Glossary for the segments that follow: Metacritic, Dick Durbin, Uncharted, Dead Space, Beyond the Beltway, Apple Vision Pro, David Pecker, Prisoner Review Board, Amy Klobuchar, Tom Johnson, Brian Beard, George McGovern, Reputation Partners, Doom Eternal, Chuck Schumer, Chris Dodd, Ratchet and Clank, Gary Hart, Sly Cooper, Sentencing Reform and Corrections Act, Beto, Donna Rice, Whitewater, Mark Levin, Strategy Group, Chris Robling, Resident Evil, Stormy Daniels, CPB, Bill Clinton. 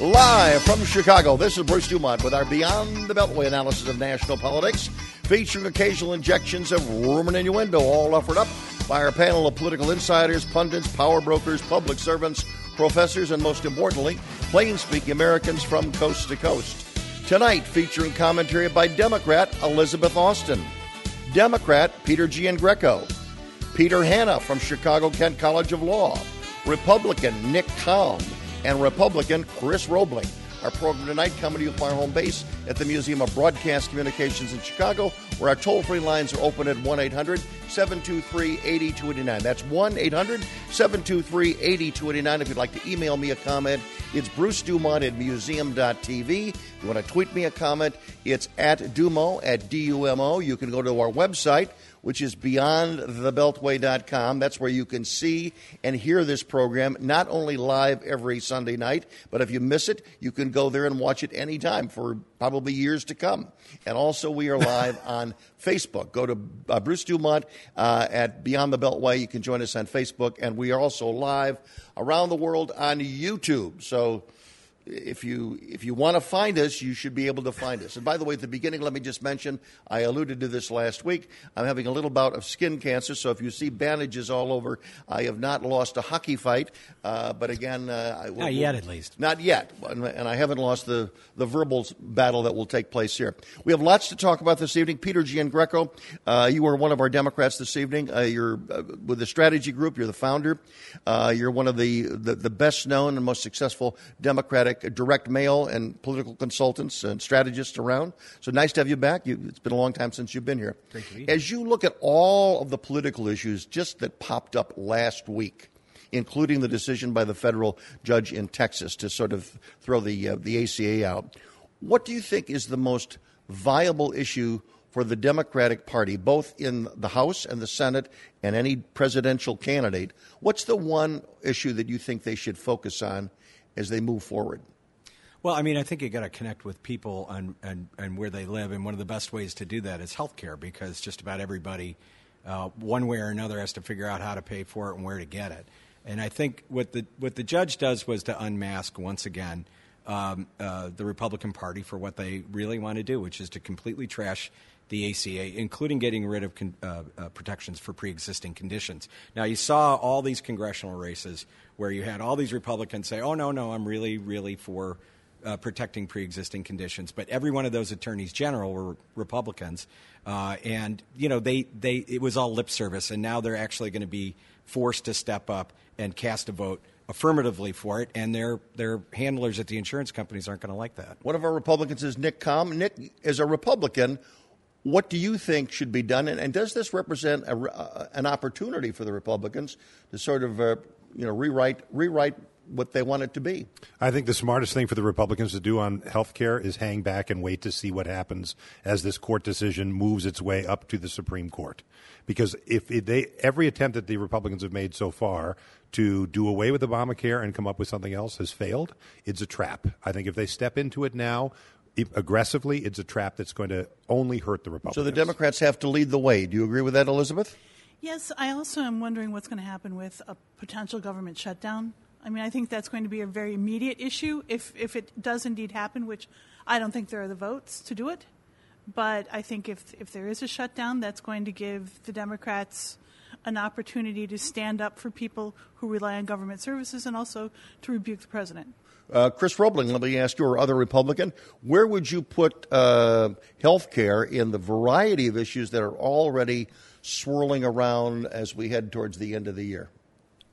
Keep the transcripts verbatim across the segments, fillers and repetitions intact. Live from Chicago, this is Bruce Dumont with our Beyond the Beltway analysis of national politics, featuring occasional injections of rumor and innuendo, all offered up by our panel of political insiders, pundits, power brokers, public servants, professors, and most importantly, plain-speaking Americans from coast to coast. Tonight, featuring commentary by Democrat Elizabeth Austin, Democrat Peter Giangreco, Peter Hanna from Chicago Kent College of Law, Republican Nick Kalm, and Republican Chris Robling. Our program tonight coming to you from our home base at the Museum of Broadcast Communications in Chicago, where our toll-free lines are open at one eight hundred seven two three eight two eight nine. That's one eight hundred seven two three eight two eight nine. If you'd like to email me a comment, it's bruce dumont at museum dot t v. If you want to tweet me a comment, it's at dumo, at D U M O. You can go to our website, which is beyond the beltway dot com. That's where you can see and hear this program, not only live every Sunday night, but if you miss it, you can go there and watch it anytime for probably years to come. And also, we are live on Facebook. Go to uh, Bruce Dumont uh, at Beyond the Beltway. You can join us on Facebook. And we are also live around the world on YouTube. So If you if you want to find us, you should be able to find us. And by the way, at the beginning, let me just mention, I alluded to this last week, I'm having a little bout of skin cancer, so if you see bandages all over, I have not lost a hockey fight. Uh, but again... Uh, I, not we'll, yet, at least. Not yet. And, and I haven't lost the, the verbal battle that will take place here. We have lots to talk about this evening. Peter Giangreco, uh, you are one of our Democrats this evening. Uh, you're uh, with the Strategy Group. You're the founder. Uh, you're one of the, the, the best-known and most successful Democratic direct mail and political consultants and strategists around. So nice to have you back. You, it's been a long time since you've been here. Great to be here. As you look at all of the political issues just that popped up last week, including the decision by the federal judge in Texas to sort of throw the uh, the A C A out, what do you think is the most viable issue for the Democratic Party, both in the House and the Senate and any presidential candidate? What's the one issue that you think they should focus on as they move forward? Well, I mean, I think you got to connect with people and, and, and where they live. And one of the best ways to do that is health care, because just about everybody, uh, one way or another, has to figure out how to pay for it and where to get it. And I think what the what the judge does was to unmask, once again, um, uh, the Republican Party for what they really want to do, which is to completely trash the A C A, including getting rid of con- uh, uh, protections for pre-existing conditions. Now, you saw all these congressional races where you had all these Republicans say, oh, no, no, I'm really, really for uh, protecting pre-existing conditions. But every one of those attorneys general were Republicans. Uh, and, you know, they, they it was all lip service. And now they're actually going to be forced to step up and cast a vote affirmatively for it, and their their handlers at the insurance companies aren't going to like that. One of our Republicans is Nick Kalm. Nick is a Republican. What do you think should be done, and, and does this represent a, uh, an opportunity for the Republicans to sort of, uh, you know, rewrite rewrite what they want it to be? I think the smartest thing for the Republicans to do on health care is hang back and wait to see what happens as this court decision moves its way up to the Supreme Court. Because if they every attempt that the Republicans have made so far to do away with Obamacare and come up with something else has failed, it's a trap. I think if they step into it now aggressively, it's a trap that's going to only hurt the Republicans. So the Democrats have to lead the way. Do you agree with that, Elizabeth? Yes. I also am wondering what's going to happen with a potential government shutdown. I mean, I think that's going to be a very immediate issue if, if it does indeed happen, which I don't think there are the votes to do it. But I think if if there is a shutdown, that's going to give the Democrats an opportunity to stand up for people who rely on government services and also to rebuke the president. Uh, Chris Robling, let me ask you, or other Republican, where would you put uh, health care in the variety of issues that are already swirling around as we head towards the end of the year?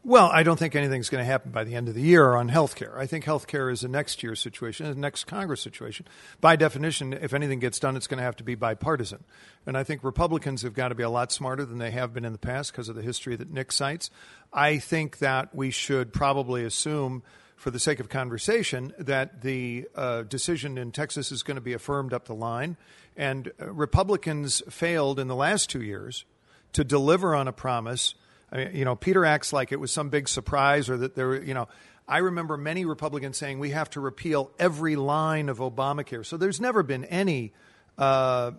Well, I don't think anything's going to happen by the end of the year on health care. I think health care is a next year situation, a next Congress situation. By definition, if anything gets done, it's going to have to be bipartisan. And I think Republicans have got to be a lot smarter than they have been in the past because of the history that Nick cites. I think that we should probably assume, for the sake of conversation, that the uh, decision in Texas is going to be affirmed up the line. And uh, Republicans failed in the last two years to deliver on a promise. I mean, you know, Peter acts like it was some big surprise or that there, you know, I remember many Republicans saying we have to repeal every line of Obamacare. So there's never been any Uh,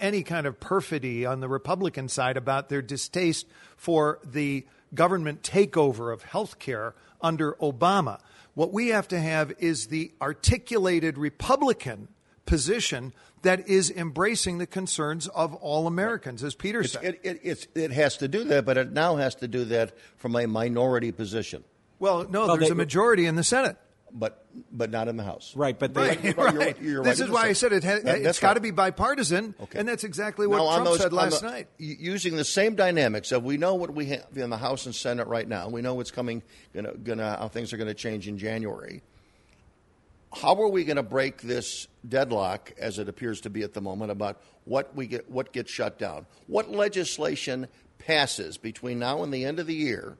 any kind of perfidy on the Republican side about their distaste for the government takeover of health care under Obama. What we have to have is the articulated Republican position that is embracing the concerns of all Americans, as Peter it's, said. It, it, it's, it has to do that, but it now has to do that from a minority position. Well, no, well, there's they, a majority in the Senate. But but not in the House. Right. But they, right, you're, right. You're, you're This right is why I said it ha- that, it's got to right. be bipartisan. Okay. And that's exactly what now, Trump those, said last the, night. Using the same dynamics of we know what we have in the House and Senate right now. We know what's coming, you know, gonna, how things are going to change in January. How are we going to break this deadlock, as it appears to be at the moment, about what we get, what gets shut down? What legislation passes between now and the end of the year,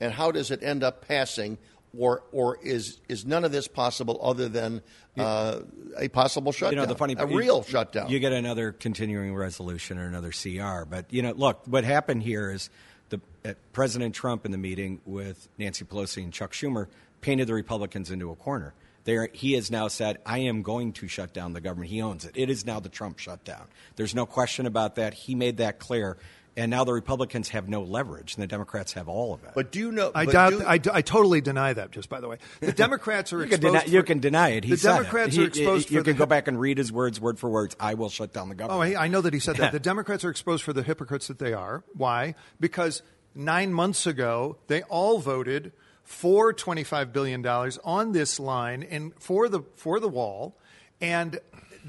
and how does it end up passing? Or, or is is none of this possible other than uh, a possible shutdown? You know, the funny, a real you, shutdown. You get another continuing resolution or another C R. But, you know, look, what happened here is the uh, President Trump in the meeting with Nancy Pelosi and Chuck Schumer painted the Republicans into a corner. There, he has now said, I am going to shut down the government. He owns it. It is now the Trump shutdown. There's no question about that. He made that clear. And now the Republicans have no leverage, and the Democrats have all of it. But do you know? I doubt. Do, I, I totally deny that. Just by the way, the Democrats are you exposed. Can deny, for, you can deny it. He the said Democrats it. are he, exposed. He, you for can the, go back and read his words, word for word. I will shut down the government. Oh, I, I know that he said that. The Democrats are exposed for the hypocrites that they are. Why? Because nine months ago they all voted for twenty-five billion dollars on this line and for the for the wall, and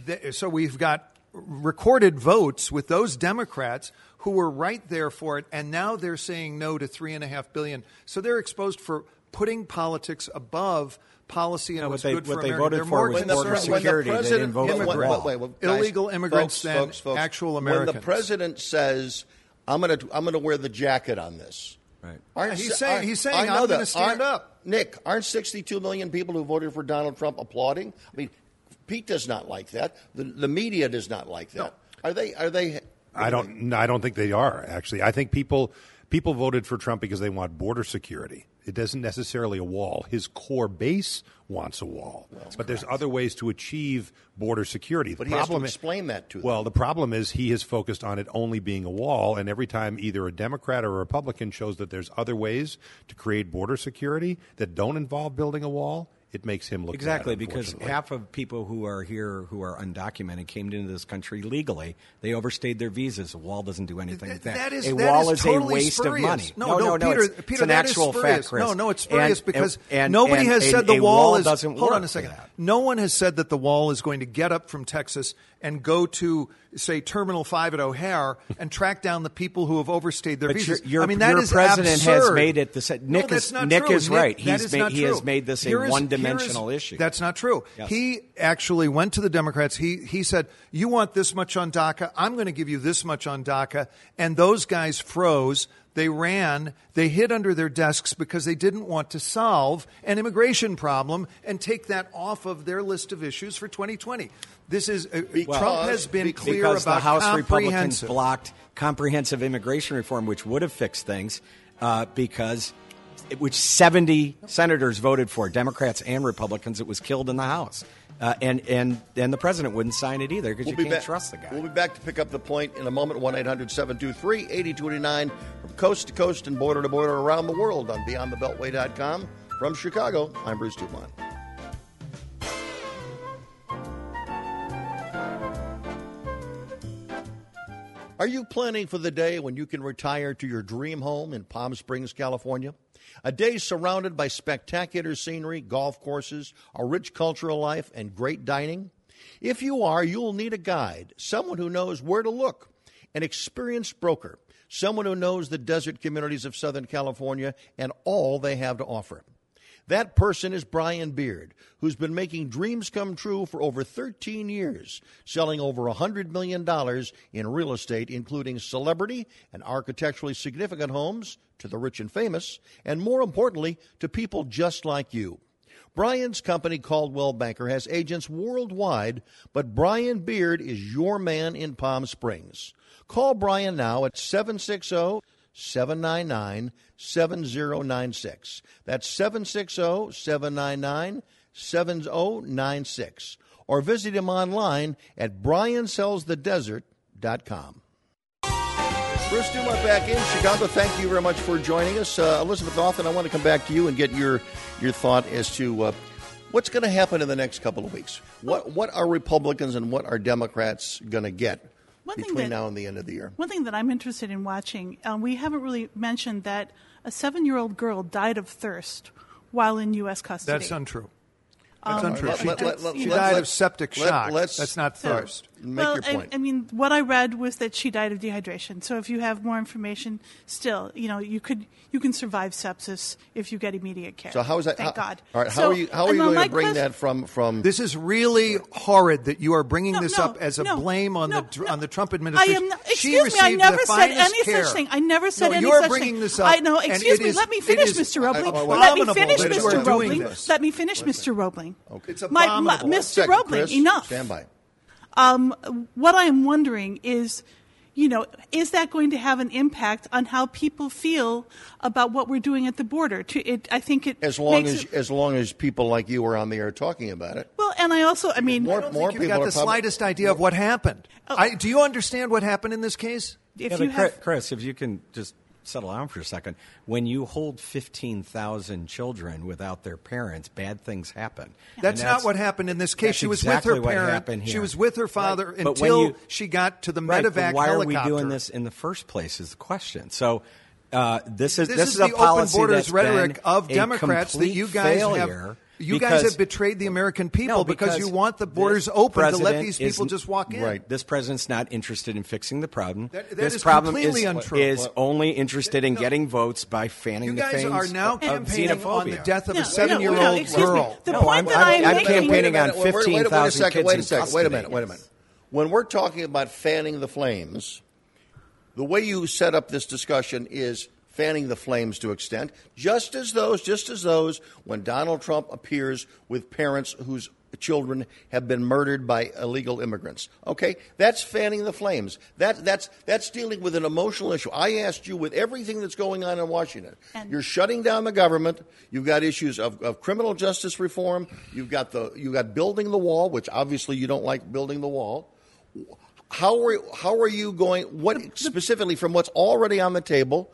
the, so we've got recorded votes with those Democrats who were right there for it, and now they're saying no to three and a half billion. So they're exposed for putting politics above policy and no, what's they, good what for America. What they voted for was border security. They didn't vote for the wall. Illegal immigrants than actual Americans. When the president says, "I'm going to, I'm going to wear the jacket on this," right? Aren't, yeah, he's saying, I, he's saying, I know "I'm going to stand up." Nick, aren't sixty-two million people who voted for Donald Trump applauding? I mean, Pete does not like that. The, the media does not like that. No. Are they? Are they? I don't. I don't think they are actually. I think people people voted for Trump because they want border security. It doesn't necessarily a wall. His core base wants a wall, well, but there's other ways to achieve border security. The but he problem has to explain that to them. Well, the problem is he has focused on it only being a wall, and every time either a Democrat or a Republican shows that there's other ways to create border security that don't involve building a wall, it makes him look exactly bad, because half of people who are here who are undocumented came into this country legally. They overstayed their visas. A wall doesn't do anything. Th- that, that is, a that wall is, is totally a waste spurious. of money. No, no, no, no Peter, it's, Peter, it's an actual fact, Chris. No, no, it's spurious and, because and, and, nobody and, has and, said and the wall, wall is. Doesn't hold on a second. No one has said that the wall is going to get up from Texas and go to, say, Terminal Five at O'Hare and track down the people who have overstayed their but visas. Your, your, I mean, that your is president absurd. has made it. The Nick no, is Nick true. is right. He's made he has made this a one. dimensional issue. That's not true. Yes. He actually went to the Democrats. He he said, you want this much on DACA? I'm going to give you this much on DACA. And those guys froze. They ran. They hid under their desks because they didn't want to solve an immigration problem and take that off of their list of issues for twenty twenty. This is uh, well, Trump has been because clear because about the House Republicans blocked comprehensive immigration reform, which would have fixed things uh, because which seventy senators voted for, Democrats and Republicans. It was killed in the House. Uh, and, and, and the president wouldn't sign it either because we'll you be can't back. trust the guy. We'll be back to pick up the point in a moment. one eight hundred seven two three eight zero two nine from coast to coast and border to border around the world on beyond the beltway dot com. From Chicago, I'm Bruce Dumont. Are you planning for the day when you can retire to your dream home in Palm Springs, California? A day surrounded by spectacular scenery, golf courses, a rich cultural life, and great dining? If you are, you'll need a guide, someone who knows where to look, an experienced broker, someone who knows the desert communities of Southern California and all they have to offer. That person is Brian Beard, who's been making dreams come true for over thirteen years, selling over one hundred million dollars in real estate, including celebrity and architecturally significant homes to the rich and famous, and more importantly, to people just like you. Brian's company, Coldwell Banker, has agents worldwide, but Brian Beard is your man in Palm Springs. Call Brian now at seven six zero, seven nine nine, seven zero nine six. That's seven six zero, seven nine nine, seven zero nine six. Or visit him online at brian sells the desert dot com. Bruce Dumont back in Chicago. Thank you very much for joining us. Uh, Elizabeth Austin, I want to come back to you and get your your thought as to uh, what's going to happen in the next couple of weeks. What what are Republicans and what are Democrats going to get between that, now and the end of the year? One thing that I'm interested in watching, uh, we haven't really mentioned that a seven-year-old girl died of thirst while in U S custody. That's untrue. That's um, untrue. Let, she, let, let, let, she died let, let, of septic shock. Let, That's not so, thirst. Make well, your point. I, I mean, what I read was that she died of dehydration. So if you have more information, still, you know, you could you can survive sepsis if you get immediate care. So how is that? Thank how, God. All right. How so, are you? How are you going to bring that from, from? This is really horrid that you are bringing no, this no, up as a no, blame on no, the no, on the Trump administration. I am not, excuse me. I never said any care. such thing. I never said no, any such thing. You are bringing this up. I know. Excuse me. Let me finish, Mister Robling. Let me finish, Mister Robling. Let me finish, Mister Robling. Okay. It's my, my, Mister Second, Robling, Chris, enough. Stand by. Um, what I'm wondering is, you know, is that going to have an impact on how people feel about what we're doing at the border? To, it, I think it as long as it, as long as people like you are on the air talking about it. Well, and I also, I mean, more, I don't more think people you've got the probably, slightest idea more, of what happened. Oh, I, do you understand what happened in this case? If yeah, you have, Chris, if you can just settle down for a second. When you hold fifteen thousand children without their parents, bad things happen. Yeah. That's, that's not what happened in this case. She was exactly with her parent. She was with her father right. until you, she got to the right, medevac why helicopter. Why are we doing this in the first place is the question. So uh, this is this, this is, is a the policy open borders rhetoric of Democrats that you guys have. You because, guys have betrayed the American people no, because, because you want the borders open to let these people just walk in. Right. This president's not interested in fixing the problem. That, that this is problem completely is, untrue. is only interested in no. getting votes by fanning the flames. You guys are now campaigning on the death of no, a seven-year-old no, no, girl. The no, point I'm, that I'm, I'm, I'm campaigning on fifteen thousand kids wait a second, Wait a minute. Wait a minute. When we're talking about fanning the flames, the way you set up this discussion is fanning the flames to extent, just as those, just as those, when Donald Trump appears with parents whose children have been murdered by illegal immigrants. Okay, that's fanning the flames. That that's that's dealing with an emotional issue. I asked you with everything that's going on in Washington, and you're shutting down the government. You've got issues of, of criminal justice reform. You've got the you got building the wall, which obviously you don't like building the wall. How are how are you going? What specifically from what's already on the table?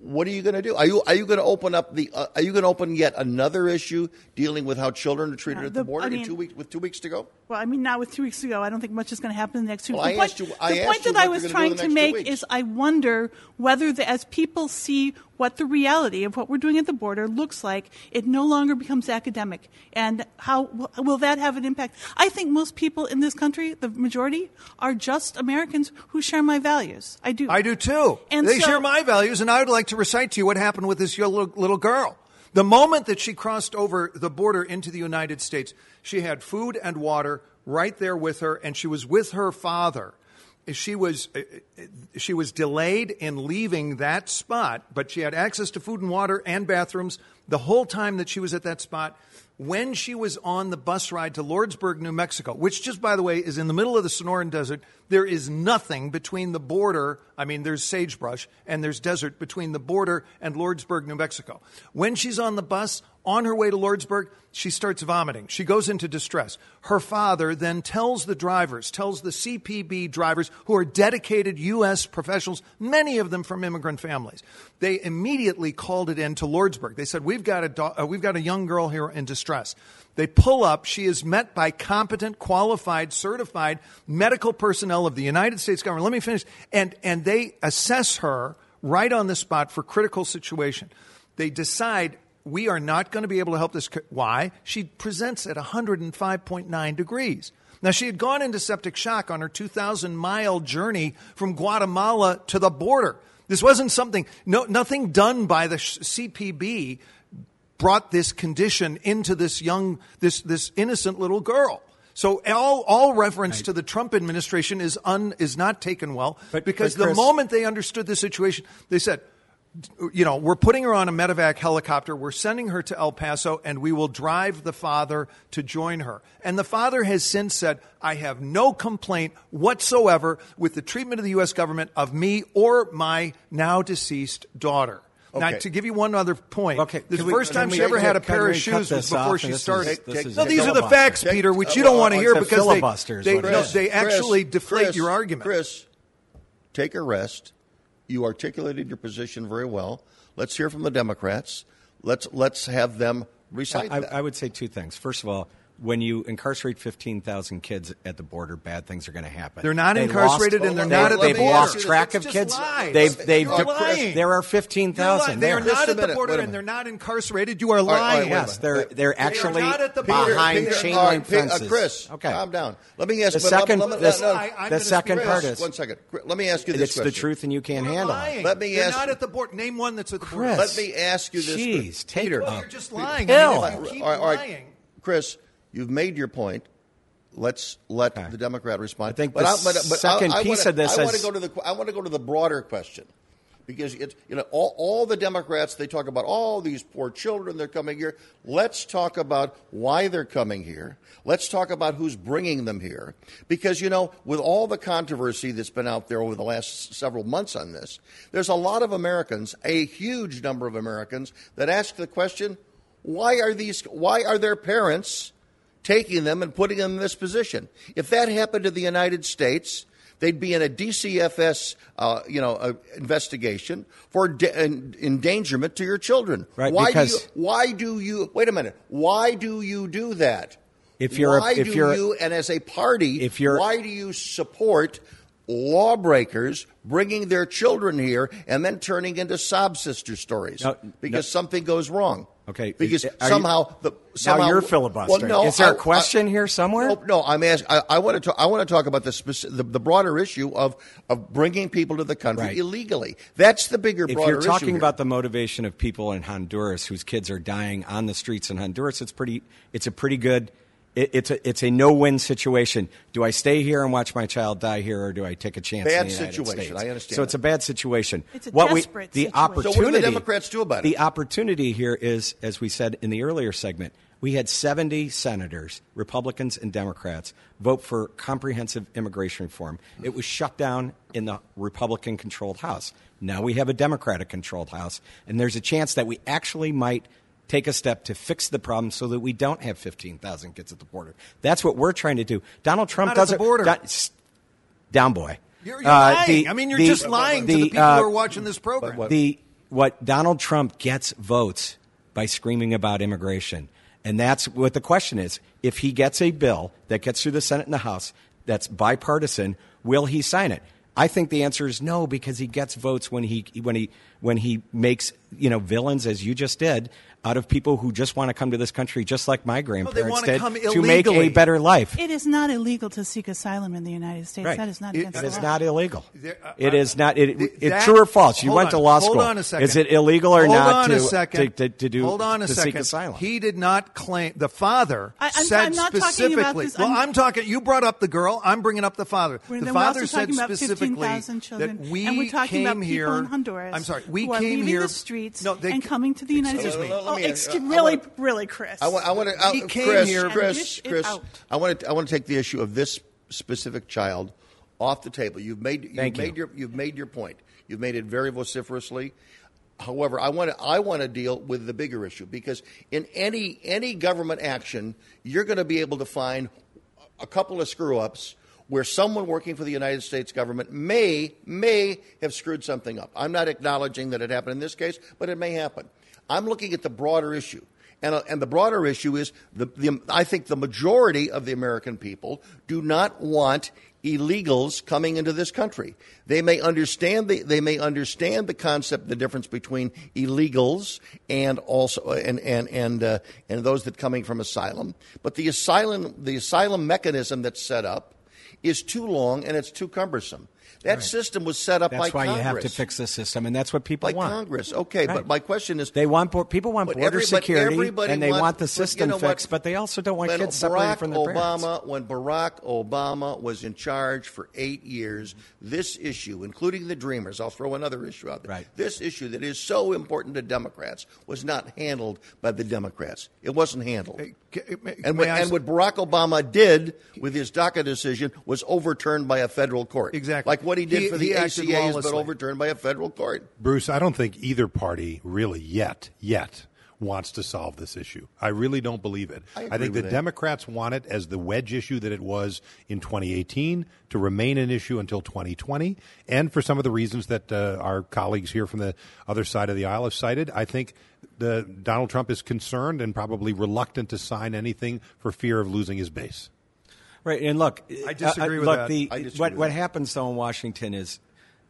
What are you going to do? Are you are you going to open up the? Uh, are you going to open yet another issue dealing with how children are treated yeah, the, at the border I mean, in two weeks with two weeks to go? Well, I mean, not with two weeks to go. I don't think much is going to happen in the next two weeks. Well, the I point, you, I the point that I was trying to make is, I wonder whether, the, as people see what the reality of what we're doing at the border looks like, it no longer becomes academic, and how will that have an impact? I think most people in this country, the majority, are just Americans who share my values. I do. I do too. And they so, share my values, and I would like to recite to you what happened with this little, little girl. The moment that she crossed over the border into the United States, she had food and water right there with her, and she was with her father. She was she was delayed in leaving that spot, but she had access to food and water and bathrooms the whole time that she was at that spot. When she was on the bus ride to Lordsburg, New Mexico, which just, by the way, is in the middle of the Sonoran Desert, there is nothing between the border. I mean, there's sagebrush and there's desert between the border and Lordsburg, New Mexico. When she's on the bus on her way to Lordsburg, she starts vomiting. She goes into distress. Her father then tells the drivers, tells the C P B drivers, who are dedicated U S professionals, many of them from immigrant families. They immediately called it in to Lordsburg. They said, we've got a, do- uh, we've got a young girl here in distress. They pull up. She is met by competent, qualified, certified medical personnel of the United States government. Let me finish. And, and they assess her right on the spot for critical situation. They decide, we are not going to be able to help this. Why? She presents at one oh five point nine degrees. Now, she had gone into septic shock on her two thousand mile journey from Guatemala to the border. This wasn't something, no, nothing done by the C P B brought this condition into this young, this this innocent little girl. So all, all reference right. to the Trump administration is un, is not taken well, but, because but Chris, the moment they understood the situation, they said, you know, we're putting her on a medevac helicopter, we're sending her to El Paso, and we will drive the father to join her. And the father has since said, I have no complaint whatsoever with the treatment of the U S government of me or my now deceased daughter. Okay. Now, to give you one other point, okay. the we, first time we, she ever had a pair of shoes was before she started. Is, take, take, no, these are the facts, take, Peter, which uh, you don't uh, want to hear because they, they, Chris, no, they actually Chris, deflate Chris, your argument. Chris, take a rest. You articulated your position very well. Let's hear from the Democrats. Let's let's have them recite I, that. I would say two things. First of all, when you incarcerate fifteen thousand kids at the border, bad things are going to happen. They're not they incarcerated lost, and they're they, not at the border. They've lost track of kids. Lies. They've, they've de- Chris, there are fifteen thousand. They are not at the border and they're not incarcerated. You are lying. Yes, they're they're actually behind chain link fences. Chris, calm down. Let me ask you. The second the second part is one second. Let me ask you this question. It's the truth and you can't handle it. Let me ask. They're not at the border. Name one that's at the border. Let me ask you this. Jeez, take it. You're just lying. All right, Chris. You've made your point. Let's let okay. the Democrat respond. I think but the I, but, but second I, I piece wanna, of this I is... want to go to the, I want to go to the broader question because, it's, you know, all, all the Democrats, they talk about all oh, these poor children, they're coming here. Let's talk about why they're coming here. Let's talk about who's bringing them here. Because, you know, with all the controversy that's been out there over the last several months on this, there's a lot of Americans, a huge number of Americans, that ask the question, why are these? Why are their parents taking them and putting them in this position? If that happened to the United States, they'd be in a D C F S, uh, you know, uh, investigation for de- endangerment to your children. Right? Why do you, why do you? Wait a minute. Why do you do that? If you're, why a, if do you're, you? And as a party, if you're, why do you support lawbreakers bringing their children here and then turning into sob sister stories no, because no. something goes wrong? Okay. Because Are somehow you, the somehow, now you're filibustering. Well, no, is there I, a question I, here somewhere? No, no I'm asking. I, I want to. Talk, I want to talk about the, speci- the the broader issue of of bringing people to the country right. illegally. That's the bigger, if broader issue. If you're talking issue about here. the motivation of people in Honduras whose kids are dying on the streets in Honduras, it's pretty. It's a pretty good. It, it's a it's a no win situation. Do I stay here and watch my child die here, or do I take a chance? Bad in the United situation. States? I understand. So that. It's a bad situation. It's a what desperate we, the situation. Opportunity. So what do the Democrats do about it? The opportunity here is, as we said in the earlier segment, we had seventy senators, Republicans and Democrats, vote for comprehensive immigration reform. It was shut down in the Republican-controlled House. Now we have a Democratic-controlled House, and there's a chance that we actually might take a step to fix the problem so that we don't have fifteen thousand kids at the border. That's what we're trying to do. Donald Trump Not doesn't... At the border. Don, down, boy. You're, you're uh, lying. The, I mean, you're the, just lying the, to the people uh, who are watching this program. What, the, what Donald Trump gets votes by screaming about immigration. And that's what the question is. If he gets a bill that gets through the Senate and the House that's bipartisan, will he sign it? I think the answer is no, because he gets votes when he when he when he makes, you know, villains, as you just did, out of people who just want to come to this country, just like my grandparents no, did, to make a better life. It is not illegal to seek asylum in the United States. Right. That is not against it, the law. It is not illegal. There, uh, it is not. It, th- it, that, true or false? You went on, to law school. Hold on a second. Is it illegal or hold not to, to, to, to do hold on a to second. seek asylum? He did not claim. The father I, I'm, said I'm not specifically. Talking about this, I'm, well, I'm talking. You brought up the girl. I'm bringing up the father. The father said specifically. That we and we're talking about people here, in Honduras. I'm sorry, we who came are leaving here the streets no, they, and coming to the United States. Me. Oh, excuse, me, really, wanna, really, Chris. I want, I want to. I, came Chris, here, Chris, Chris. I want to. I want to take the issue of this specific child off the table. You've made. You've Thank made you. your. You've made your point. You've made it very vociferously. However, I want to. I want to deal with the bigger issue because in any any government action, you're going to be able to find a couple of screw ups where someone working for the United States government may, may have screwed something up. I'm not acknowledging that it happened in this case, but it may happen. I'm looking at the broader issue. And, uh, and the broader issue is, the, the, I think the majority of the American people do not want illegals coming into this country. They may understand the they may understand the concept, the difference between illegals and also and and and uh, and those that coming from asylum. But the asylum the asylum mechanism that's set up is too long and it's too cumbersome. That right. system was set up that's by Congress. That's why you have to fix the system, and that's what people by want. By Congress, okay. Right. But my question is, they want people want border every, security, and they wants, want the system but you know fixed, what? But they also don't want when kids Barack separated from their Obama, parents. When Barack Obama was in charge for eight years, this issue, including the Dreamers, I'll throw another issue out there. Right. This issue that is so important to Democrats was not handled by the Democrats. It wasn't handled. Hey, can, may, and, what, and what Barack Obama did with his DACA decision was overturned by a federal court. Exactly. Like what he did he, for the A C A has been overturned by a federal court. Bruce, I don't think either party really yet, yet wants to solve this issue. I really don't believe it. I, I think the that. Democrats want it as the wedge issue that it was in twenty eighteen to remain an issue until twenty twenty. And for some of the reasons that uh, our colleagues here from the other side of the aisle have cited, I think the, Donald Trump is concerned and probably reluctant to sign anything for fear of losing his base. Right. And look, I disagree uh, with look, that. The, I disagree what, with what that. happens, though, in Washington is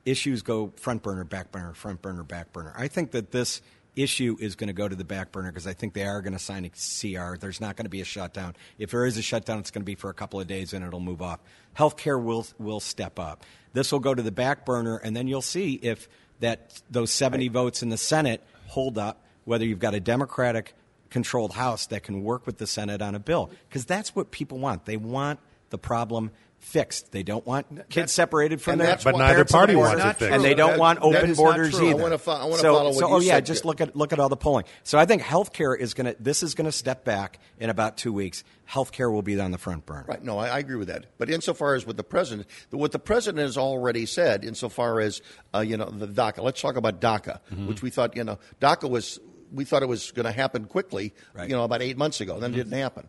issues go front burner, back burner, front burner, back burner. I think that this issue is going to go to the back burner because I think they are going to sign a C R. There's not going to be a shutdown. If there is a shutdown, it's going to be for a couple of days and it'll move off. Healthcare will will step up. This will go to the back burner, and then you'll see if that those seventy right. votes in the Senate hold up, whether you've got a Democratic controlled House that can work with the Senate on a bill, because that's what people want. They want the problem fixed. They don't want kids that's, separated from their But neither party wants it fixed. And they don't that, want open borders either. I want to fo- I want to so, follow what so, you oh, said. Oh, yeah, just look at, look at all the polling. So I think health care is going to – this is going to step back in about two weeks. Health care will be on the front burner. Right. No, I, I agree with that. But insofar as with the president – what the president has already said insofar as, uh, you know, the DACA. Let's talk about DACA, mm-hmm. which we thought, you know, DACA was – we thought it was going to happen quickly, right. you know, about eight months ago. Then mm-hmm. it didn't happen.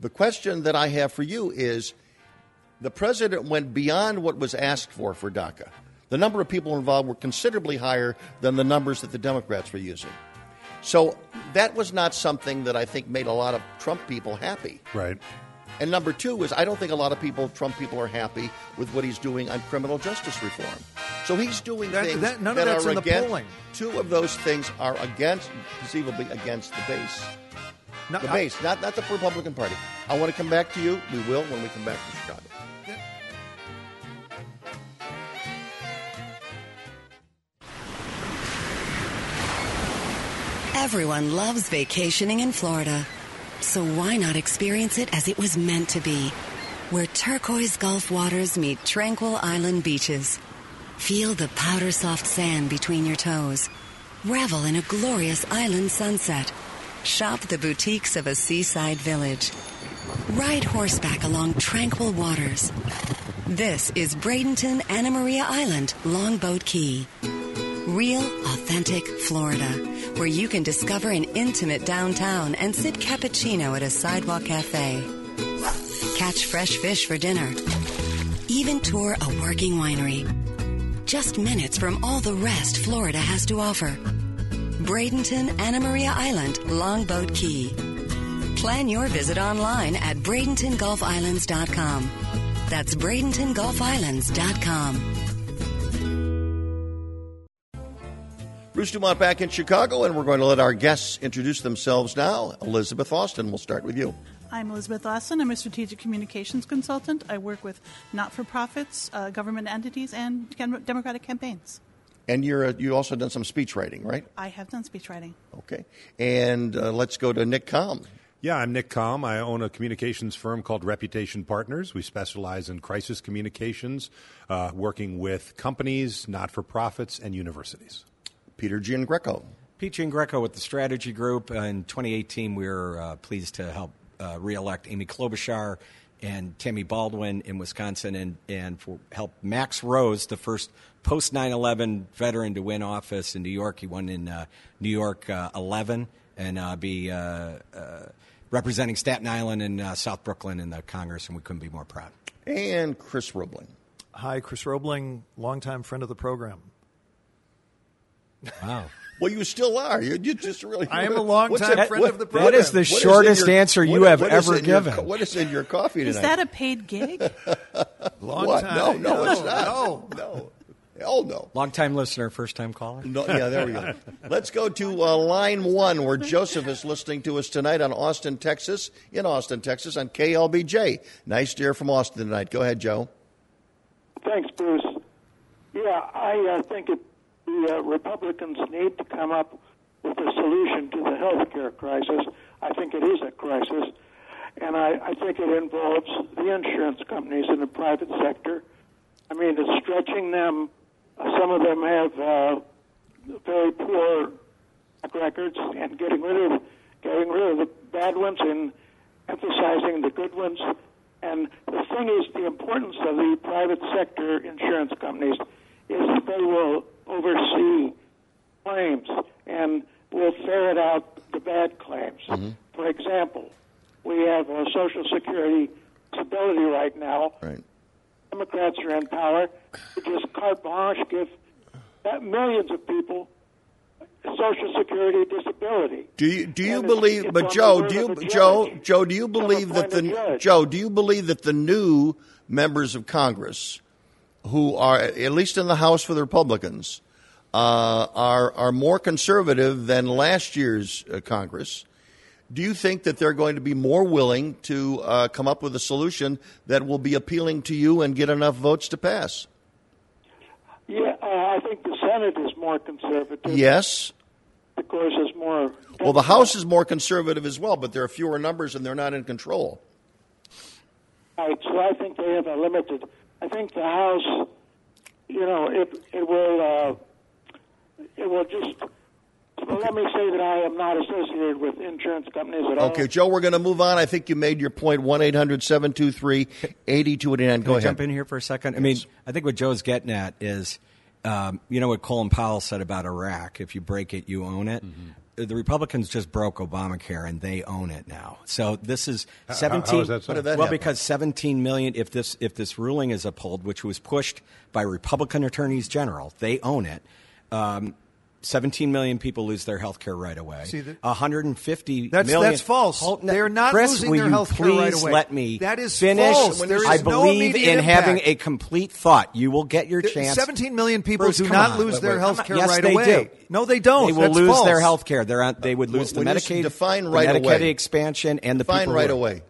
The question that I have for you is – the president went beyond what was asked for for DACA. The number of people involved were considerably higher than the numbers that the Democrats were using. So that was not something that I think made a lot of Trump people happy. Right. And number two is I don't think a lot of people, Trump people, are happy with what he's doing on criminal justice reform. So he's doing that, things that, none that of that's are in the against, polling. Two of those things are against, conceivably against the base. Not, the base, I, not, not the Republican Party. I want to come back to you. We will when we come back to Chicago. Everyone loves vacationing in Florida, so why not experience it as it was meant to be, where turquoise Gulf waters meet tranquil island beaches. Feel the powder-soft sand between your toes. Revel in a glorious island sunset. Shop the boutiques of a seaside village. Ride horseback along tranquil waters. This is Bradenton, Anna Maria Island, Longboat Key. Real, authentic Florida, where you can discover an intimate downtown and sip cappuccino at a sidewalk cafe. Catch fresh fish for dinner. Even tour a working winery. Just minutes from all the rest Florida has to offer. Bradenton, Anna Maria Island, Longboat Key. Plan your visit online at Bradenton Gulf Islands dot com. That's Bradenton Gulf Islands dot com. Bruce Dumont back in Chicago, and we're going to let our guests introduce themselves now. Elizabeth Austin, we'll start with you. I'm Elizabeth Austin. I'm a strategic communications consultant. I work with not-for-profits, uh, government entities, and Democratic campaigns. And you're a, you also done some speech writing, right? I have done speech writing. Okay. And uh, let's go to Nick Kalm. Yeah, I'm Nick Kalm. I own a communications firm called Reputation Partners. We specialize in crisis communications, uh, working with companies, not-for-profits, and universities. Peter Giangreco. Pete Giangreco with the Strategy Group. Uh, in twenty eighteen, we were uh, pleased to help uh, reelect Amy Klobuchar and Tammy Baldwin in Wisconsin and, and for help Max Rose, the first post-nine eleven veteran to win office in New York. He won in uh, New York uh, eleven and uh, be uh, uh, representing Staten Island and uh, South Brooklyn in the Congress, and we couldn't be more proud. And Chris Robling. Hi, Chris Robling, longtime friend of the program. Wow. Well, you still are. You just really. I am a longtime friend of the program. That is the shortest answer you have ever given. What is in your coffee tonight? Is that a paid gig? Long time. No, no, it's not. No, no. Hell no. Long-time listener, first-time caller. No, yeah, there we go. Let's go to uh, line one, where Joseph is listening to us tonight on Austin, Texas, in Austin, Texas, on K L B J. Nice to hear from Austin tonight. Go ahead, Joe. Thanks, Bruce. Yeah, I uh, think it. The uh, Republicans need to come up with a solution to the health care crisis. I think it is a crisis, and I, I think it involves the insurance companies in the private sector. I mean, it's stretching them. Some of them have uh, very poor records, and getting rid of getting rid of the bad ones and emphasizing the good ones. And the thing is, the importance of the private sector insurance companies is that they will oversee claims and will ferret out the bad are in power to just carte blanche give millions of people Social Security disability. Do you do you and believe? It's, it's but Joe, do you Joe Joe do you believe that the Joe do you believe that the new members of Congress, who are at least in the House for the Republicans, uh, are are more conservative than last year's uh, Congress? Do you think that they're going to be more willing to uh, come up with a solution that will be appealing to you and get enough votes to pass? Yeah, uh, I think the Senate is more conservative. Yes. The course is more. Well, the House is more conservative as well, but there are fewer numbers and they're not in control. All right, so I think they have a limited. I think the House, you know, it it will uh, it will just. Well, let me say that I am not associated with insurance companies at all. Okay, Joe, we're going to move on. I think you made your point. one eight hundred seven two three eight two eight nine. Go ahead. Jump in here for a second. Yes. I mean, I think what Joe's getting at is, um, you know what Colin Powell said about Iraq, if you break it, you own it. Mm-hmm. The Republicans just broke Obamacare, and they own it now. So this is seventeen. How, how is that so? Well, happen? Because seventeen million, if this, if this ruling is upheld, which was pushed by Republican attorneys general, they own it. Um seventeen million people lose their health care right away. See the, one hundred fifty that's, million. That's false. Hold, no, they're not Chris, losing their health care right away. Please let me that is finish. False. There is I believe no in impact. Having a complete thought. You will get your there, chance. seventeen million people Bruce, do not on, lose wait, their health care yes, right they away. Do. No, they don't. They will that's lose false. Their health care. They would lose when, the Medicaid, define right the Medicaid away. Expansion and the define people right away.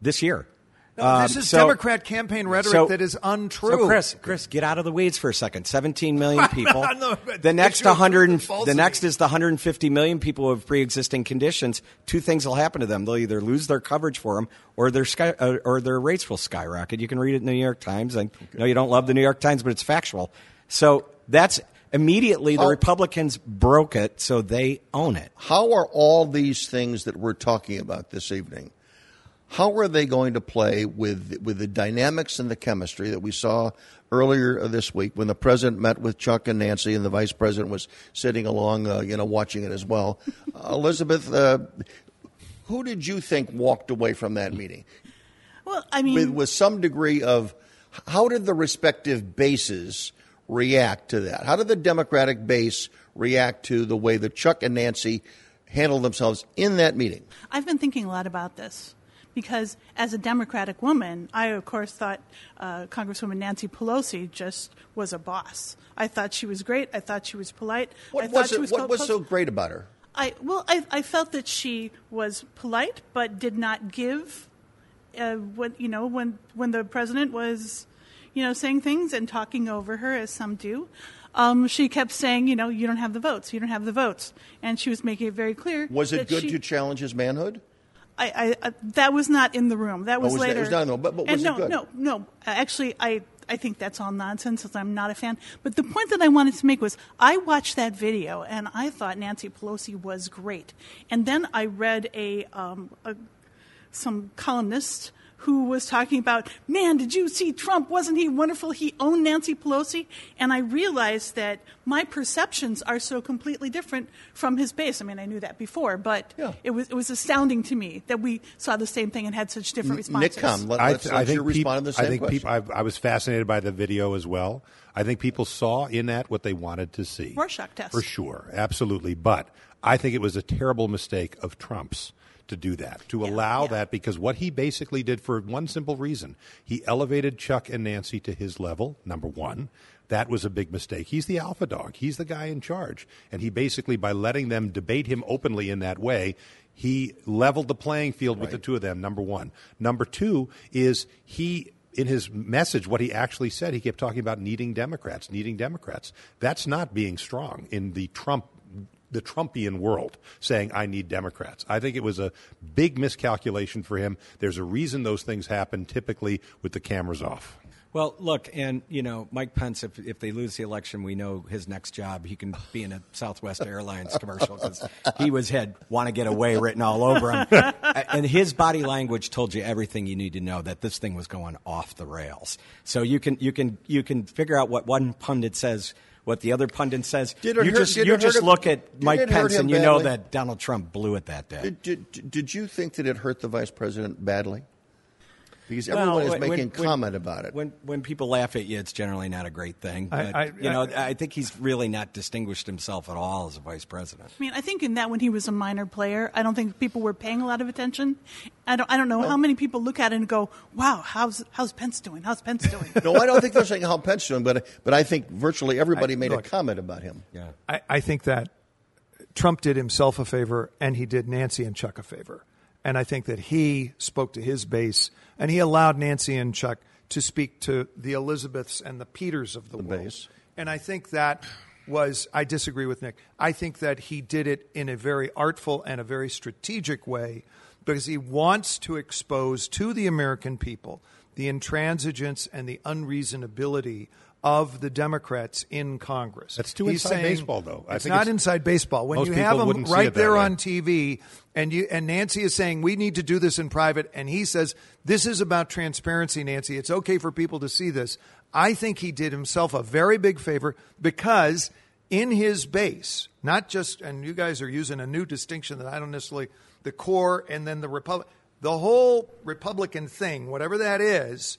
This year. No, um, this is so, Democrat campaign rhetoric so, that is untrue. So Chris, Chris, get out of the weeds for a second. seventeen million people. no, the next one hundred, the next is the one hundred fifty million people with pre-existing conditions. Two things will happen to them: they'll either lose their coverage for them, or their sky, uh, or their rates will skyrocket. You can read it in the New York Times. I know you don't love the New York Times, but it's factual. So that's immediately how, the Republicans broke it, so they own it. How are all these things that we're talking about this evening? How are they going to play with with the dynamics and the chemistry that we saw earlier this week when the president met with Chuck and Nancy and the vice president was sitting along, uh, you know, watching it as well? Uh, Elizabeth, uh, who did you think walked away from that meeting? Well, I mean, with, with some degree of how did the respective bases react to that? How did the Democratic base react to the way that Chuck and Nancy handled themselves in that meeting? I've been thinking a lot about this. Because as a Democratic woman, I, of course, thought uh, Congresswoman Nancy Pelosi just was a boss. I thought she was great. I thought she was polite. What I was, she was, what was so great about her? I Well, I, I felt that she was polite but did not give, uh, what, you know, when, when the president was, you know, saying things and talking over her, as some do. Um, she kept saying, you know, you don't have the votes. You don't have the votes. And she was making it very clear. Was it good she, to challenge his manhood? I, I, uh, that was not in the room. That was, oh, was later. That, it was not in the room, but, but was no, it good? No, no, no. Actually, I, I think that's all nonsense, since I'm not a fan. But the point that I wanted to make was I watched that video, and I thought Nancy Pelosi was great. And then I read a, um, a some columnist who was talking about, man, did you see Trump? Wasn't he wonderful? He owned Nancy Pelosi. And I realized that my perceptions are so completely different from his base. I mean, I knew that before, but yeah. it was it was astounding to me that we saw the same thing and had such different responses. Nick, come. Let, I, let's, I let's think you respond to the same I think question. People, I, I was fascinated by the video as well. I think people saw in that what they wanted to see. Rorschach test. For sure. Absolutely. But I think it was a terrible mistake of Trump's to do that, to yeah, allow yeah. that, because what he basically did for one simple reason, he elevated Chuck and Nancy to his level, number one. That was a big mistake. He's the alpha dog. He's the guy in charge. And he basically, by letting them debate him openly in that way, he leveled the playing field right. with the two of them, number one. Number two is he... in his message, what he actually said, he kept talking about needing Democrats, needing Democrats. That's not being strong in the Trump, the Trumpian world, saying, I need Democrats. I think it was a big miscalculation for him. There's a reason those things happen typically with the cameras off. Well, look, and, you know, Mike Pence, if if they lose the election, we know his next job, he can be in a Southwest Airlines commercial because he was had want to get away written all over him. And his body language told you everything you need to know, that this thing was going off the rails. So you can you can you can figure out what one pundit says, what the other pundit says. Did you hurt, just, did you just him, look at Mike Pence and you badly? Know that Donald Trump blew it that day. Did, did, did you think that it hurt the vice president badly? because everyone well, is making when, comment when, about it. When when people laugh at you, it's generally not a great thing. But, I, I, you know, I, I think he's really not distinguished himself at all as a vice president. I mean, I think in that when he was a minor player, I don't think people were paying a lot of attention. I don't I don't know well, how many people look at it and go, wow, how's how's Pence doing? How's Pence doing? No, I don't think they're saying how Pence doing, but but I think virtually everybody I, made look, a comment about him. Yeah, I, I think that Trump did himself a favor, and he did Nancy and Chuck a favor. And I think that he spoke to his base, and he allowed Nancy and Chuck to speak to the Elizabeths and the Peters of the, the world. Base. And I think that was – I disagree with Nick. I think that he did it in a very artful and a very strategic way because he wants to expose to the American people the intransigence and the unreasonability of the Democrats in Congress. That's too He's inside saying, baseball, though. I it's think not it's, inside baseball. When you have them right there way. on T V, and you and Nancy is saying, we need to do this in private, and he says, this is about transparency, Nancy. It's okay for people to see this. I think he did himself a very big favor because in his base, not just, and you guys are using a new distinction that I don't necessarily, the core and then the Republic, the whole Republican thing, whatever that is,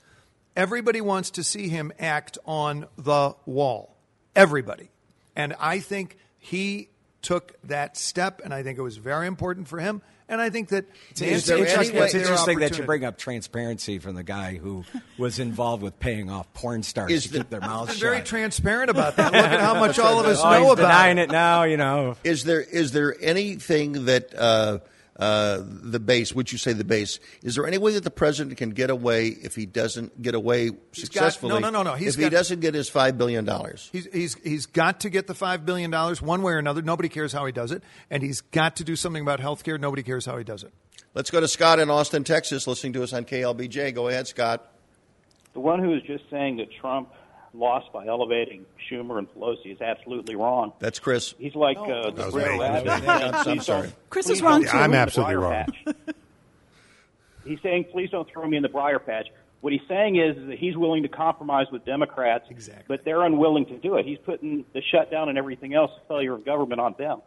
everybody wants to see him act on the wall. Everybody. And I think he took that step, and I think it was very important for him. And I think that it's interesting, it's interesting that you bring up transparency from the guy who was involved with paying off porn stars is to the, keep their mouths shut. Very transparent about that. Look at how much all of us oh, know he's about denying it. it now, you know. Is there is there anything that uh, Uh, the base, would you say the base, is there any way that the president can get away if he doesn't get away he's successfully? Got, no, no, no, no. He's if got, he doesn't get his five billion dollars. He's, he's, he's got to get the five billion dollars one way or another. Nobody cares how he does it. And he's got to do something about health care. Nobody cares how he does it. Let's go to Scott in Austin, Texas, listening to us on K L B J. Go ahead, Scott. The one who is just saying that Trump lost by elevating Schumer and Pelosi is absolutely wrong. That's Chris. He's like no, uh, the real rabbit. I'm, I'm sorry. Chris is wrong, too. I'm absolutely wrong. He's saying, please don't throw me in the briar patch. What he's saying is, is that he's willing to compromise with Democrats, exactly. but they're unwilling to do it. He's putting the shutdown and everything else, the failure of government, on them.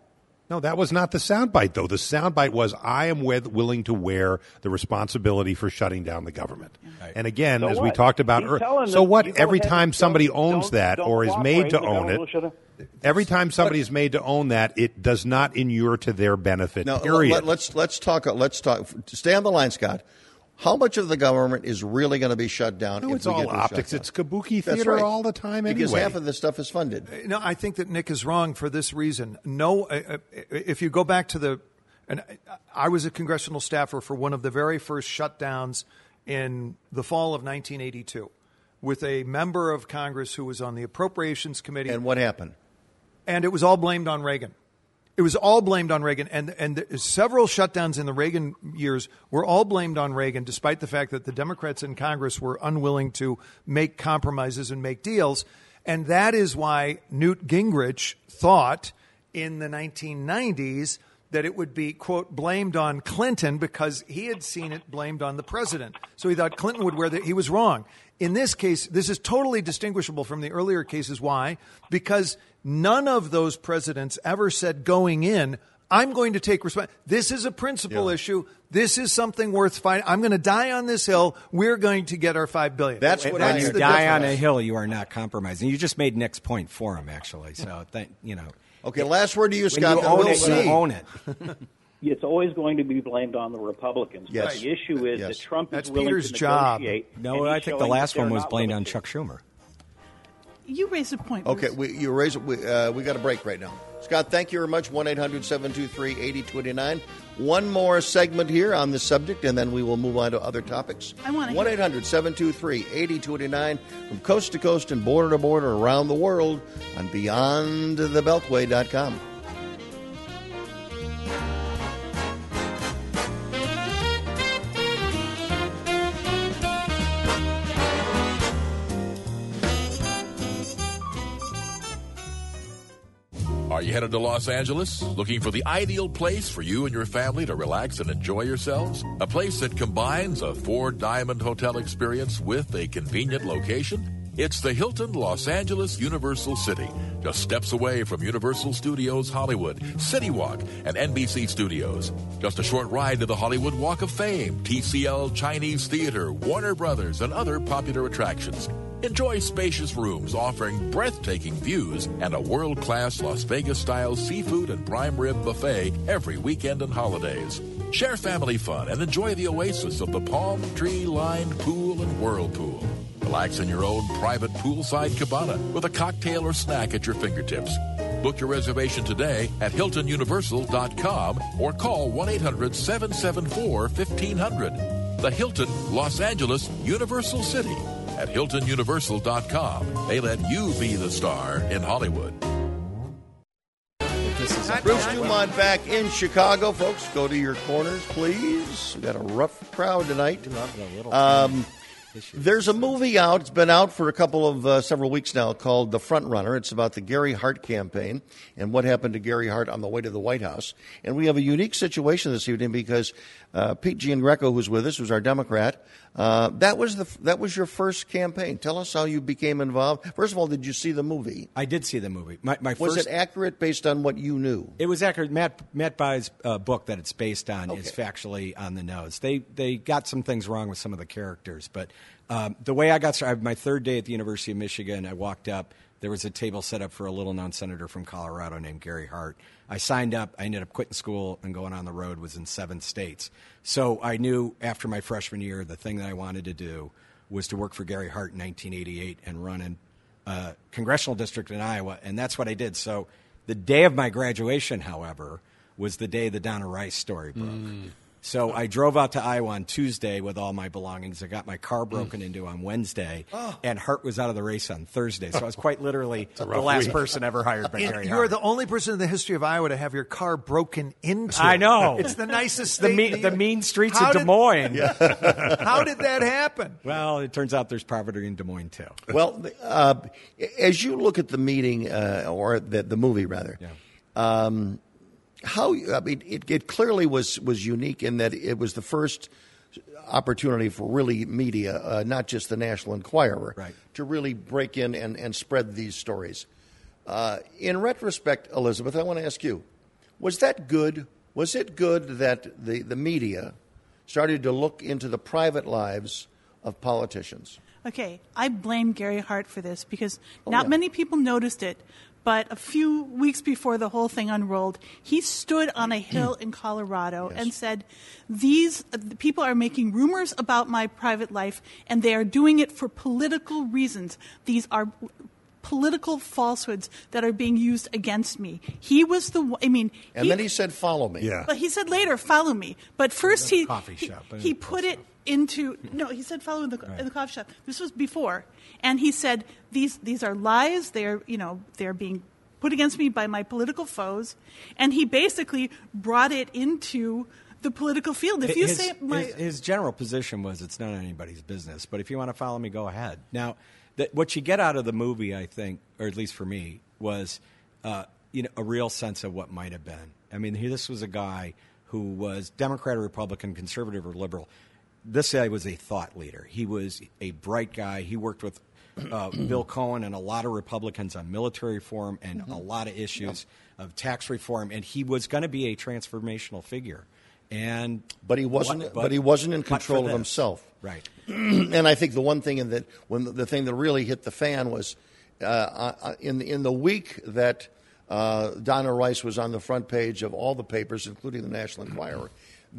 No, that was not the soundbite, though. The soundbite was, I am with, willing to wear the responsibility for shutting down the government. Right. And again, so as what? we talked about earlier, so what? Every time somebody owns that or is made to own it, every time somebody is made to own that, it does not inure to their benefit, now, period. Let, let's, let's talk. Let's talk. Stay on the line, Scott. How much of the government is really going to be shut down? No, if it's we all get optics. It's kabuki theater right. all the time anyway. Because half of this stuff is funded. No, I think that Nick is wrong for this reason. No, uh, if you go back to the – and I was a congressional staffer for one of the very first shutdowns in the fall of nineteen eighty-two with a member of Congress who was on the Appropriations Committee. And what happened? And it was all blamed on Reagan. It was all blamed on Reagan, and and the, several shutdowns in the Reagan years were all blamed on Reagan, despite the fact that the Democrats in Congress were unwilling to make compromises and make deals. And that is why Newt Gingrich thought in the nineteen nineties that it would be, quote, blamed on Clinton because he had seen it blamed on the president. So he thought Clinton would wear that. He was wrong. In this case, this is totally distinguishable from the earlier cases. Why? Because none of those presidents ever said going in, I'm going to take responsibility. This is a principal yeah. issue. This is something worth fighting. I'm going to die on this hill. We're going to get our five billion dollars. That's what When I you die difference. on a hill, you are not compromising. You just made Nick's point for him, actually. So, thank, you know. Okay, last word to you, Scott. You own, it, you own it. It's always going to be blamed on the Republicans. Yes. But the issue is yes. that Trump That's is willing Peter's to negotiate. Job. No, I think the last one was blamed on Chuck Schumer. You raise a point. Bruce. Okay, we, you raise. We, uh, we got a break right now. Scott, thank you very much. one eight hundred seven two three eight zero two nine. One more segment here on this subject, and then we will move on to other topics. I want to one eight hundred seven two three eight zero two nine from coast to coast and border to border around the world on beyond the beltway dot com. Are you headed to Los Angeles? Looking for the ideal place for you and your family to relax and enjoy yourselves? A place that combines a four-diamond hotel experience with a convenient location? It's the Hilton Los Angeles Universal City, just steps away from Universal Studios Hollywood, CityWalk, and N B C Studios. Just a short ride to the Hollywood Walk of Fame, T C L Chinese Theater, Warner Brothers, and other popular attractions. Enjoy spacious rooms offering breathtaking views and a world-class Las Vegas-style seafood and prime rib buffet every weekend and holidays. Share family fun and enjoy the oasis of the palm tree-lined pool and whirlpool. Relax in your own private poolside cabana with a cocktail or snack at your fingertips. Book your reservation today at Hilton Universal dot com or call one eight hundred seven seven four fifteen hundred. The Hilton Los Angeles Universal City at Hilton Universal dot com. They let you be the star in Hollywood. Bruce Dumont back in Chicago. Folks, go to your corners, please. We've got a rough crowd tonight. Um, there's a movie out. It's been out for a couple of uh, several weeks now called The Front Runner. It's about the Gary Hart campaign and what happened to Gary Hart on the way to the White House. And we have a unique situation this evening because uh, Pete Giangreco, who's with us, who's our Democrat, uh, that was the that was your first campaign. Tell us how you became involved. First of all, did you see the movie? I did see the movie. My, my was first... it accurate based on what you knew? It was accurate. Matt Matt Bai's uh, book that it's based on okay. is factually on the nose. They they got some things wrong with some of the characters, but um, the way I got started, my third day at the University of Michigan, I walked up. There was a table set up for a little-known senator from Colorado named Gary Hart. I signed up. I ended up quitting school and going on the road, was in seven states. So I knew after my freshman year the thing that I wanted to do was to work for Gary Hart in nineteen eighty-eight and run a uh, congressional district in Iowa, and that's what I did. So the day of my graduation, however, was the day the Donna Rice story broke. Mm. So I drove out to Iowa on Tuesday with all my belongings. I got my car broken into on Wednesday, oh. and Hart was out of the race on Thursday. So I was quite literally the last week. person ever hired by Gary Hart. You are the only person in the history of Iowa to have your car broken into. I know. It's the nicest thing. The, me- the mean streets how of Des Moines. Did, yeah. How did that happen? Well, it turns out there's poverty in Des Moines, too. Well, uh, as you look at the meeting, uh, or the, the movie, rather, yeah. um, How I mean, it, it clearly was, was unique in that it was the first opportunity for really media, uh, not just the National Enquirer, right. to really break in and, and spread these stories. Uh, in retrospect, Elizabeth, I want to ask you, was that good? Was it good that the, the media started to look into the private lives of politicians? Okay, I blame Gary Hart for this because oh, not yeah. many people noticed it. But a few weeks before the whole thing unrolled, he stood on a hill in Colorado yes. and said, these people are making rumors about my private life, and they are doing it for political reasons. These are political falsehoods that are being used against me. He was the, I mean. And he, then he said, follow me. Yeah. But he said later, follow me. But first he, coffee he, shop. he put it into, no, he said, follow in the, right. in the coffee shop. This was before. And he said, these these are lies. They are, you know, they're being put against me by my political foes. And he basically brought it into the political field. If you his, say my- his, his general position was it's none of anybody's business, but if you want to follow me, go ahead. Now, that, what you get out of the movie, I think, or at least for me, was uh, you know, a real sense of what might have been. I mean, here, this was a guy who was Democrat or Republican, conservative or liberal. This guy was a thought leader. He was a bright guy. He worked with uh, Bill Cohen and a lot of Republicans on military reform and mm-hmm. a lot of issues yep. of tax reform. And he was going to be a transformational figure. And but he wasn't. What, but, but he wasn't in control of himself. Right. And I think the one thing in that when the, the thing that really hit the fan was uh, in in the week that uh, Donna Rice was on the front page of all the papers, including the National Enquirer.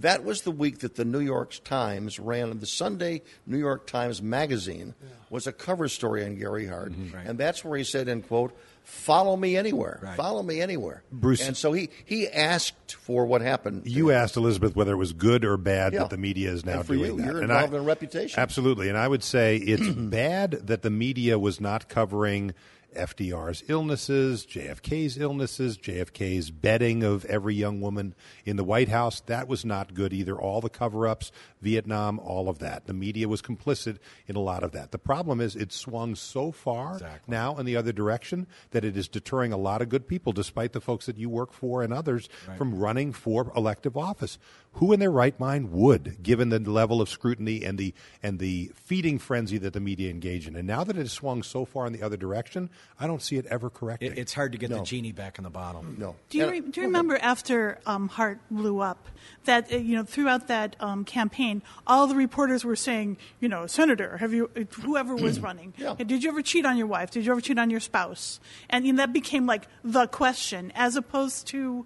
That was the week that the New York Times ran, the Sunday New York Times magazine yeah. was a cover story on Gary Hart. Mm-hmm, right. And that's where he said, end quote, follow me anywhere, right. follow me anywhere. Bruce, and so he, he asked for what happened. You asked, Elizabeth, whether it was good or bad yeah. that the media is now and for doing you, that. You're involved I, in reputation. Absolutely. And I would say it's bad that the media was not covering F D R's illnesses, J F K's illnesses, J F K's bedding of every young woman in the White House. That was not good either. All the cover-ups, Vietnam, all of that. The media was complicit in a lot of that. The problem is it swung so far exactly. now in the other direction that it is deterring a lot of good people, despite the folks that you work for and others, right. from running for elective office. Who in their right mind would, given the level of scrutiny and the and the feeding frenzy that the media engage in? And now that it has swung so far in the other direction, I don't see it ever correcting. It, it's hard to get no. the genie back in the bottle. No. Do you, re- do you remember after um, Hart blew up that, you know, throughout that um, campaign, all the reporters were saying, you know, Senator, have you, whoever was running, yeah. did you ever cheat on your wife? Did you ever cheat on your spouse? And you know, that became like the question, as opposed to,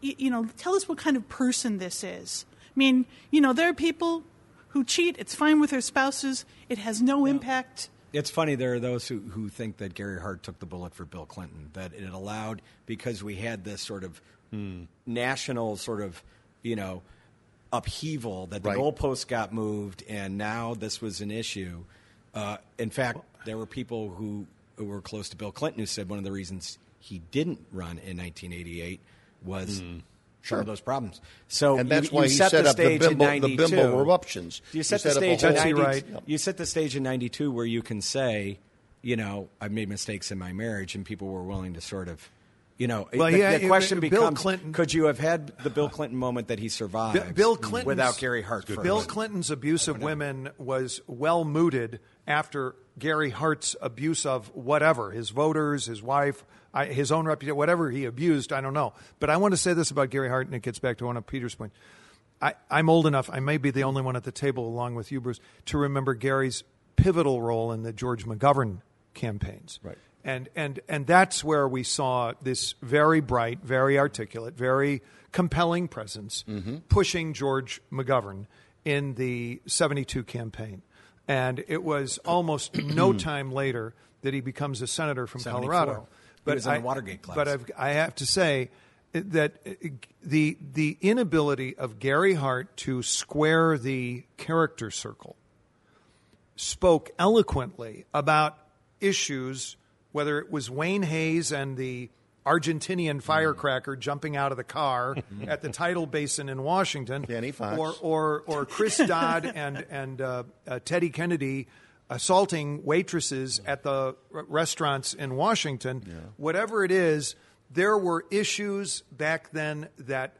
you know, tell us what kind of person this is. I mean, you know, there are people who cheat. It's fine with their spouses. It has no yeah. impact. It's funny, there are those who, who think that Gary Hart took the bullet for Bill Clinton, that it allowed, because we had this sort of mm. national sort of, you know, upheaval, that the right. goalposts got moved, and now this was an issue. Uh, in fact, there were people who, who were close to Bill Clinton who said one of the reasons he didn't run in nineteen eighty-eight was mm. Sure. some of those problems. So and that's you, why you he set, set the stage up the bimbo, in ninety-two. The bimbo eruptions. You set, you set the set stage in ninety-two. Right. You set the stage in ninety-two where you can say, you know, I've made mistakes in my marriage, and people were willing to sort of, you know, well, the, yeah, the question it, becomes, Bill Clinton, could you have had the Bill Clinton moment that he survived Bill without Gary Hart? First? Bill Clinton's abuse of women was well mooted after Gary Hart's abuse of whatever, his voters, his wife, I, his own reputation, whatever he abused, I don't know. But I want to say this about Gary Hart, and it gets back to one of Peter's points. I, I'm old enough, I may be the only one at the table, along with you, Bruce, to remember Gary's pivotal role in the George McGovern campaigns. Right. And and and that's where we saw this very bright, very articulate, very compelling presence mm-hmm. pushing George McGovern in the seventy-two campaign. And it was almost no time later that he becomes a senator from seventy-four. Colorado. But he was in I, the Watergate class. But I've, I have to say that the the inability of Gary Hart to square the character circle spoke eloquently about issues, whether it was Wayne Hayes and the Argentinian firecracker jumping out of the car at the tidal basin in Washington, Danny Fox. or or or Chris Dodd and and uh, uh, Teddy Kennedy assaulting waitresses at the r- restaurants in Washington, yeah. whatever it is, there were issues back then that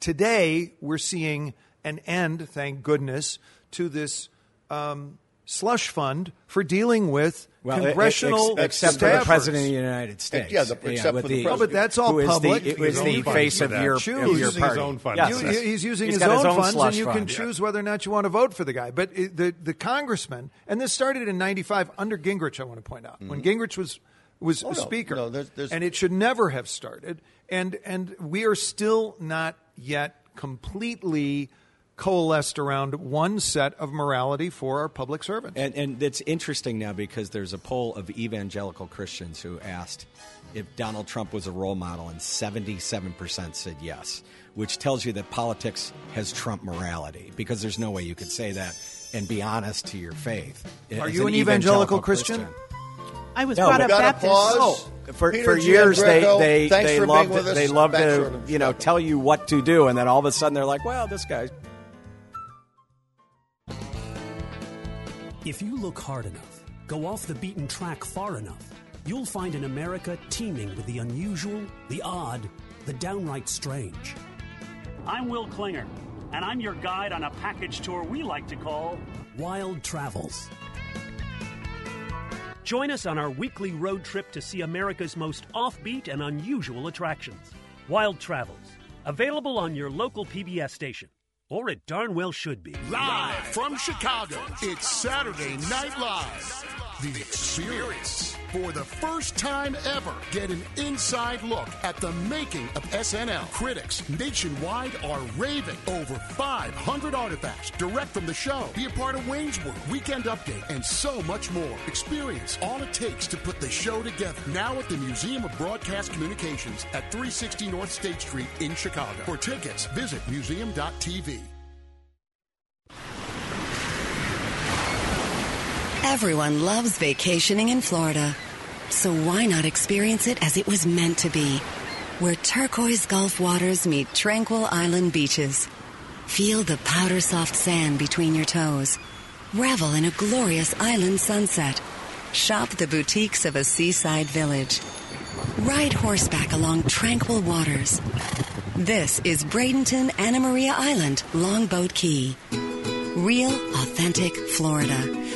today we're seeing an end, thank goodness, to this um, slush fund for dealing with well, congressional ex- except staffers. For the president of the United States. Yeah, the, except yeah, for the, the president. Well, but that's all public. Who is the, who is the face of your, of your party. He's using his own funds. Yes. You, he's using he's his, own his own funds, and you fund. can choose yeah. whether or not you want to vote for the guy. But it, the, the congressman, and this started in ninety-five under Gingrich, I want to point out, mm-hmm. when Gingrich was was oh, a speaker, no, no, there's, there's... and it should never have started. And and we are still not yet completely coalesced around one set of morality for our public servants. And, and it's interesting now because there's a poll of evangelical Christians who asked if Donald Trump was a role model, and seventy-seven percent said yes, which tells you that politics has trumped morality, because there's no way you could say that and be honest to your faith. Are As you an, an evangelical, evangelical Christian? Christian? I was no, brought up Baptist. Oh, for, for years, Giangreco, they, they, they love to, they love to you know, tell you what to do, and then all of a sudden they're like, well, this guy's... If you look hard enough, go off the beaten track far enough, you'll find an America teeming with the unusual, the odd, the downright strange. I'm Will Klinger, and I'm your guide on a package tour we like to call Wild Travels. Join us on our weekly road trip to see America's most offbeat and unusual attractions. Wild Travels, available on your local P B S station. Or it darn well should be. Live from Chicago, it's Saturday Night Live. The Experience. For the first time ever, get an inside look at the making of S N L. Critics nationwide are raving. Over five hundred artifacts direct from the show. Be a part of Wayne's World, Weekend Update, and so much more. Experience all it takes to put the show together. Now at the Museum of Broadcast Communications at three sixty North State Street in Chicago. For tickets, visit museum dot t v. Everyone loves vacationing in Florida. So why not experience it as it was meant to be? Where turquoise Gulf waters meet tranquil island beaches. Feel the powder-soft sand between your toes. Revel in a glorious island sunset. Shop the boutiques of a seaside village. Ride horseback along tranquil waters. This is Bradenton, Anna Maria Island, Longboat Key. Real, authentic Florida,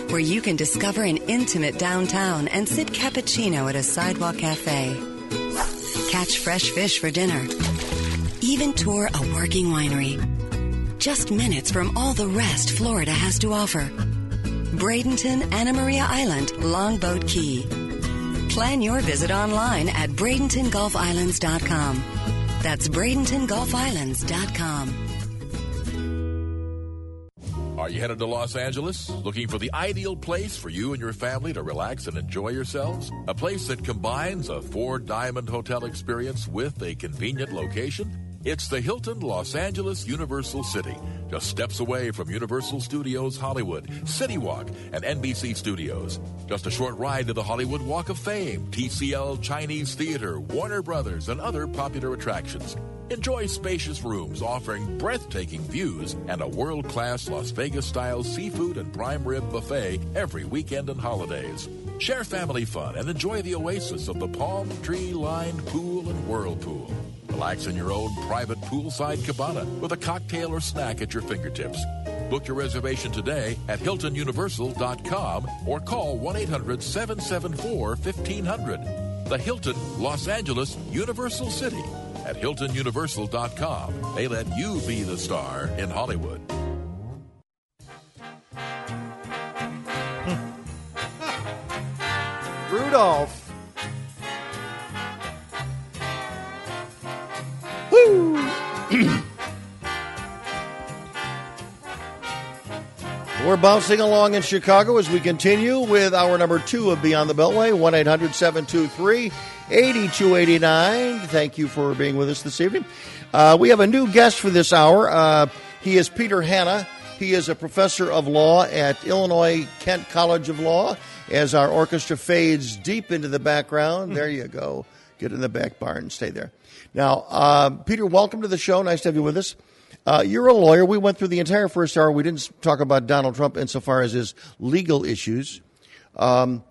where you can discover an intimate downtown and sip cappuccino at a sidewalk cafe. Catch fresh fish for dinner. Even tour a working winery. Just minutes from all the rest Florida has to offer. Bradenton, Anna Maria Island, Longboat Key. Plan your visit online at Bradenton Gulf Islands dot com. That's Bradenton Gulf Islands dot com. Are you headed to Los Angeles? Looking for the ideal place for you and your family to relax and enjoy yourselves? A place that combines a four-diamond hotel experience with a convenient location? It's the Hilton Los Angeles Universal City. Just steps away from Universal Studios Hollywood, CityWalk, and N B C Studios. Just a short ride to the Hollywood Walk of Fame, T C L Chinese Theater, Warner Brothers, and other popular attractions. Enjoy spacious rooms offering breathtaking views and a world-class Las Vegas-style seafood and prime rib buffet every weekend and holidays. Share family fun and enjoy the oasis of the palm tree-lined pool and whirlpool. Relax in your own private poolside cabana with a cocktail or snack at your fingertips. Book your reservation today at Hilton Universal dot com or call one eight hundred seven seven four fifteen hundred. The Hilton Los Angeles Universal City at Hilton Universal dot com. They let you be the star in Hollywood. Rudolph. We're bouncing along in Chicago as we continue with hour number two of Beyond the Beltway, one eight hundred seven two three eight two eight nine. Thank you for being with us this evening. Uh, we have a new guest for this hour. Uh, he is Peter Hanna. He is a professor of law at Illinois Kent College of Law. As our orchestra fades deep into the background, there you go. Get in the back bar and stay there. Now, uh, Peter, welcome to the show. Nice to have you with us. Uh, you're a lawyer. We went through the entire first hour. We didn't talk about Donald Trump insofar as his legal issues. Um,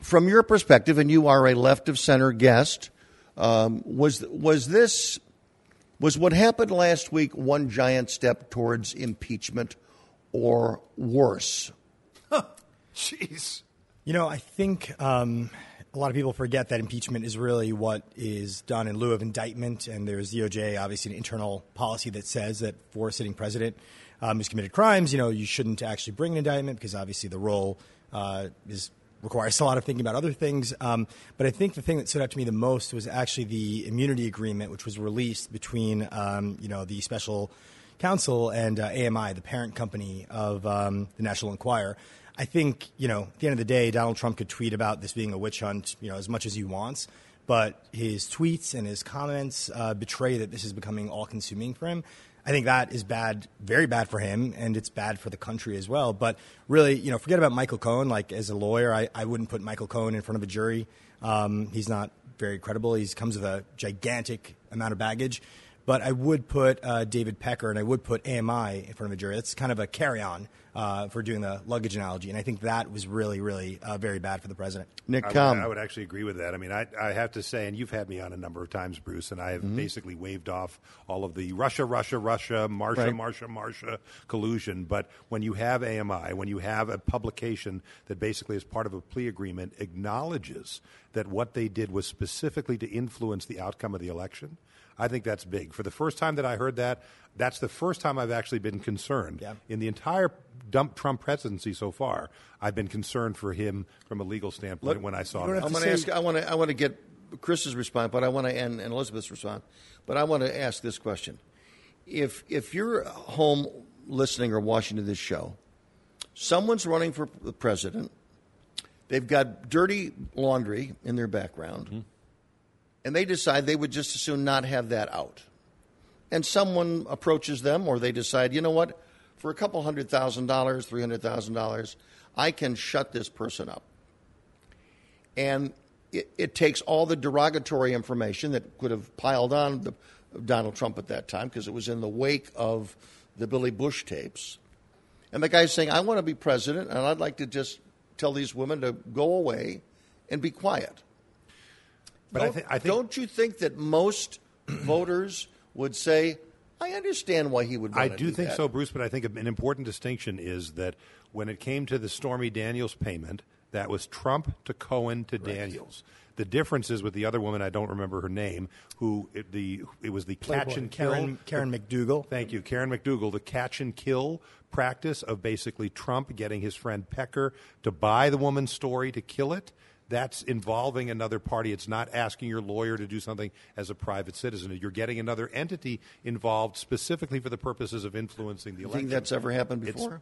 from your perspective, and you are a left of center guest, um, was was this was what happened last week one giant step towards impeachment or worse? Huh. Jeez. You know, I think. Um A lot of people forget that impeachment is really what is done in lieu of indictment, and there's D O J, obviously, an internal policy that says that for a sitting president um, who's committed crimes, you know, you shouldn't actually bring an indictment because obviously the role uh, is requires a lot of thinking about other things. Um, but I think the thing that stood out to me the most was actually the immunity agreement, which was released between, um, you know, the special counsel and uh, A M I, the parent company of um, the National Enquirer. I think, you know, at the end of the day, Donald Trump could tweet about this being a witch hunt, you know, as much as he wants. But his tweets and his comments uh, betray that this is becoming all-consuming for him. I think that is bad, very bad for him, and it's bad for the country as well. But really, you know, forget about Michael Cohen. Like, as a lawyer, I, I wouldn't put Michael Cohen in front of a jury. Um, he's not very credible. He comes with a gigantic amount of baggage. But I would put uh, David Pecker and I would put A M I in front of a jury. That's kind of a carry-on uh, for doing the luggage analogy. And I think that was really, really uh, very bad for the president. Nick, I would, um, I would actually agree with that. I mean, I, I have to say, and you've had me on a number of times, Bruce, and I have mm-hmm. basically waved off all of the Russia, Russia, Russia, Marsha, right. Marsha, Marsha collusion. But when you have A M I, when you have a publication that basically is part of a plea agreement, acknowledges that what they did was specifically to influence the outcome of the election, I think that's big. For the first time that I heard that, that's the first time I've actually been concerned. Yeah. In the entire Trump presidency so far, I've been concerned for him from a legal standpoint. Look, when I saw that. I'm going to ask, I want to I want to get Chris's response, but I want to and, and Elizabeth's response. But I want to ask this question. If if you're home listening or watching to this show, someone's running for president. They've got dirty laundry in their background. Mm-hmm. And they decide they would just as soon not have that out. And someone approaches them, or they decide, you know what, for a couple hundred thousand dollars, three hundred thousand dollars, I can shut this person up. And it, it takes all the derogatory information that could have piled on the, Donald Trump at that time, because it was in the wake of the Billy Bush tapes. And the guy's saying, I want to be president, and I'd like to just tell these women to go away and be quiet. But I, th- I think, don't you think that most voters would say, I understand why he would want I to do, do think that. So, Bruce, but I think an important distinction is that when it came to the Stormy Daniels payment, that was Trump to Cohen to right. Daniels. The difference is with the other woman, I don't remember her name, who it, the it was the Playboy. catch and kill. Karen, Karen McDougal. Thank you, Karen McDougal. The catch and kill practice of basically Trump getting his friend Pecker to buy the woman's story to kill it. That's involving another party. It's not asking your lawyer to do something as a private citizen. You're getting another entity involved specifically for the purposes of influencing the election. You think that's ever happened before?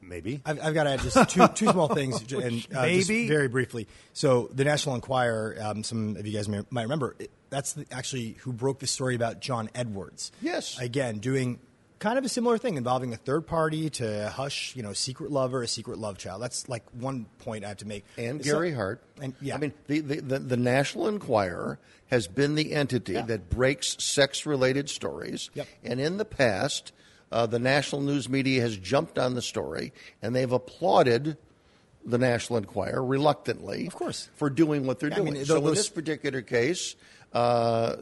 It's, maybe. I've, I've got to add just two, two small things, and uh, just very briefly. So the National Enquirer, um, some of you guys may, might remember, it, that's the, actually who broke the story about John Edwards. Yes. Again, doing kind of a similar thing involving a third party to hush, you know, secret lover, a secret love child. That's like one point I have to make. And so, Gary Hart. And yeah, I mean, the, the, the, the National Enquirer has been the entity yeah. that breaks sex-related stories. Yep. And in the past, uh, the national news media has jumped on the story, and they've applauded the National Enquirer reluctantly, of course, for doing what they're yeah, doing. I mean, so those, in this particular case, uh,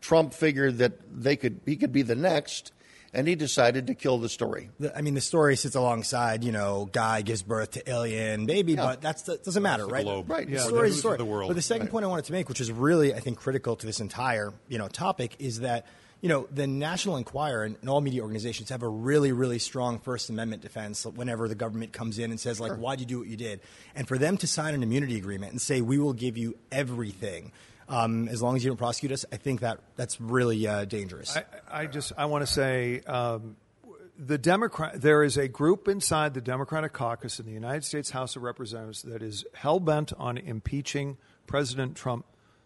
Trump figured that they could he could be the next. And he decided to kill the story. The, I mean, the story sits alongside, you know, guy gives birth to alien baby, yeah. but that's that doesn't matter, right? Globe. Right. Yeah. The story is the story. The world. But the second right. point I wanted to make, which is really, I think, critical to this entire, you know, topic, is that, you know, the National Enquirer and, and all media organizations have a really, really strong First Amendment defense whenever the government comes in and says, like, sure. why'd you do what you did? And for them to sign an immunity agreement and say, we will give you everything Um, as long as you don't prosecute us, I think that that's really uh, dangerous. I, I just I want to say um, the Democrat. There is a group inside the Democratic caucus in the United States House of Representatives that is hell bent on impeaching President Trump,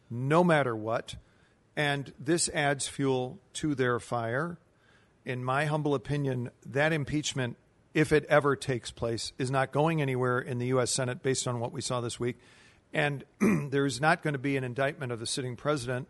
no matter what. And this adds fuel to their fire. In my humble opinion, that impeachment, if it ever takes place, is not going anywhere in the U S Senate based on what we saw this week. And there's not going to be an indictment of the sitting president.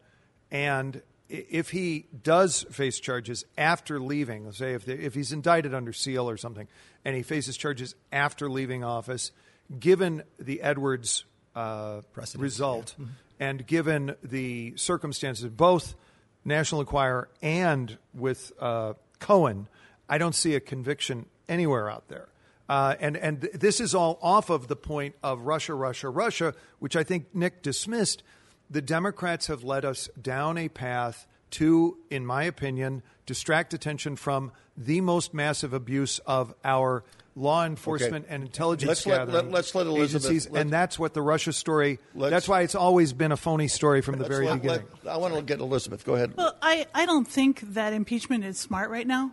And if he does face charges after leaving, let's say if, the, if he's indicted under seal or something, and he faces charges after leaving office, given the Edwards uh, result yeah. mm-hmm. and given the circumstances of both National Enquirer and with uh, Cohen, I don't see a conviction anywhere out there. Uh, and and th- this is all off of the point of Russia, Russia, Russia, which I think Nick dismissed. The Democrats have led us down a path to, in my opinion, distract attention from the most massive abuse of our law enforcement okay. and intelligence let's gathering let, let, let's let Elizabeth, agencies. Let's, and that's what the Russia story, that's why it's always been a phony story from the very let, beginning. Let, I want to get Elizabeth. Go ahead. Well, I, I don't think that impeachment is smart right now.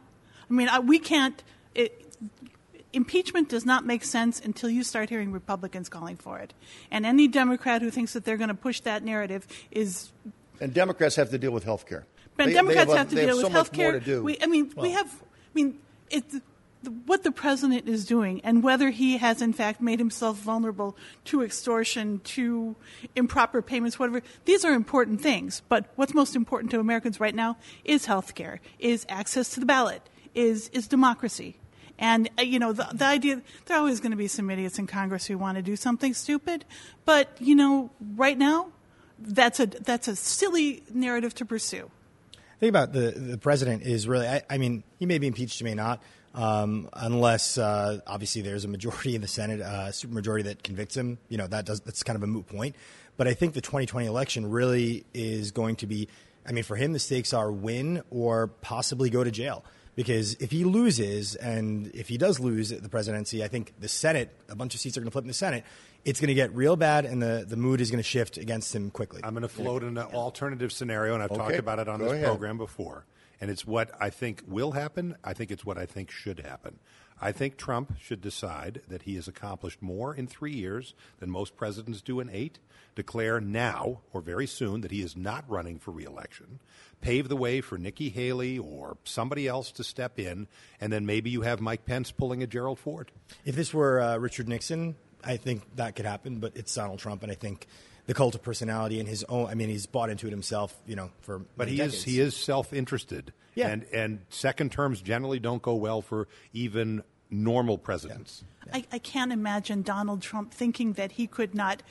I mean, I, we can't it, – Impeachment does not make sense until you start hearing Republicans calling for it. And any Democrat who thinks that they're going to push that narrative is... And Democrats have to deal with health care. But they, Democrats they have, have to deal have with so health care. I mean, well. we have... I mean, it's... what the president is doing and whether he has, in fact, made himself vulnerable to extortion, to improper payments, whatever, these are important things. But what's most important to Americans right now is health care, is access to the ballot, is is democracy. And, uh, you know, the, the idea, there are always going to be some idiots in Congress who want to do something stupid. But, you know, right now, that's a that's a silly narrative to pursue. Think about the, the president is really, I, I mean, he may be impeached, he may not, um, unless, uh, obviously, there's a majority in the Senate, a uh, supermajority that convicts him. You know, that does that's kind of a moot point. But I think the twenty twenty election really is going to be, I mean, for him, the stakes are win or possibly go to jail. Because if he loses, and if he does lose the presidency, I think the Senate, a bunch of seats are going to flip in the Senate. It's going to get real bad, and the, the mood is going to shift against him quickly. I'm going to float an alternative scenario, and I've okay. talked about it on Go this ahead. program before. And it's what I think will happen. I think it's what I think should happen. I think Trump should decide that he has accomplished more in three years than most presidents do in eight, declare now or very soon that he is not running for re-election, pave the way for Nikki Haley or somebody else to step in, and then maybe you have Mike Pence pulling a Gerald Ford. If this were uh, Richard Nixon... I think that could happen, but it's Donald Trump, and I think the cult of personality and his own, I mean, he's bought into it himself, you know, for But he decades. is he is self-interested. Yeah. And, and second terms generally don't go well for even normal presidents. Yeah. Yeah. I, I can't imagine Donald Trump thinking that he could not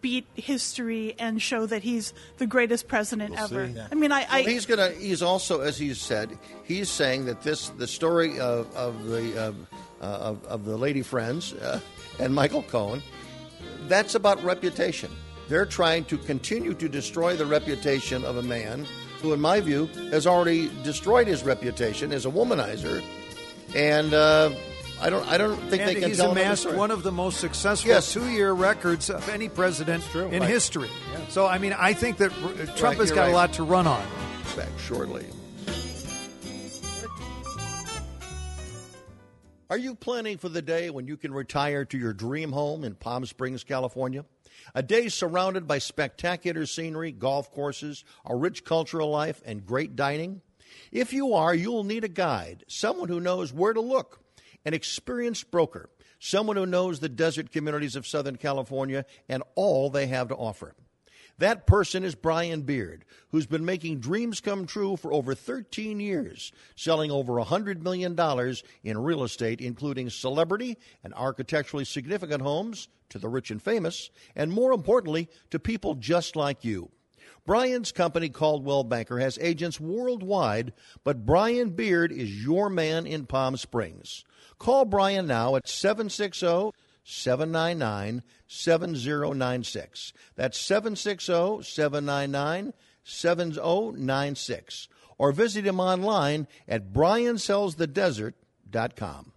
beat history and show that he's the greatest president we'll ever. Yeah. I mean, I, I well, he's gonna. He's also, as he's said, he's saying that this the story of, of the of, uh, of of the lady friends uh, and Michael Cohen. That's about reputation. They're trying to continue to destroy the reputation of a man who, in my view, has already destroyed his reputation as a womanizer, and. Uh, I don't. I don't think and they can he's tell amassed one of the most successful yes. two-year records of any president in right. history. Yeah. So, I mean, I think that Trump right, has got right. a lot to run on. Back shortly. Are you planning for the day when you can retire to your dream home in Palm Springs, California? A day surrounded by spectacular scenery, golf courses, a rich cultural life, and great dining? If you are, you'll need a guide, someone who knows where to look. An experienced broker, someone who knows the desert communities of Southern California and all they have to offer. That person is Brian Beard, who's been making dreams come true for over thirteen years, selling over one hundred million dollars in real estate, including celebrity and architecturally significant homes to the rich and famous, and more importantly, to people just like you. Brian's company, Caldwell Banker, has agents worldwide, but Brian Beard is your man in Palm Springs. Call Brian now at seven six zero, seven nine nine, seven zero nine six. That's seven six zero, seven nine nine, seven zero nine six. Or visit him online at brian sells the desert dot com.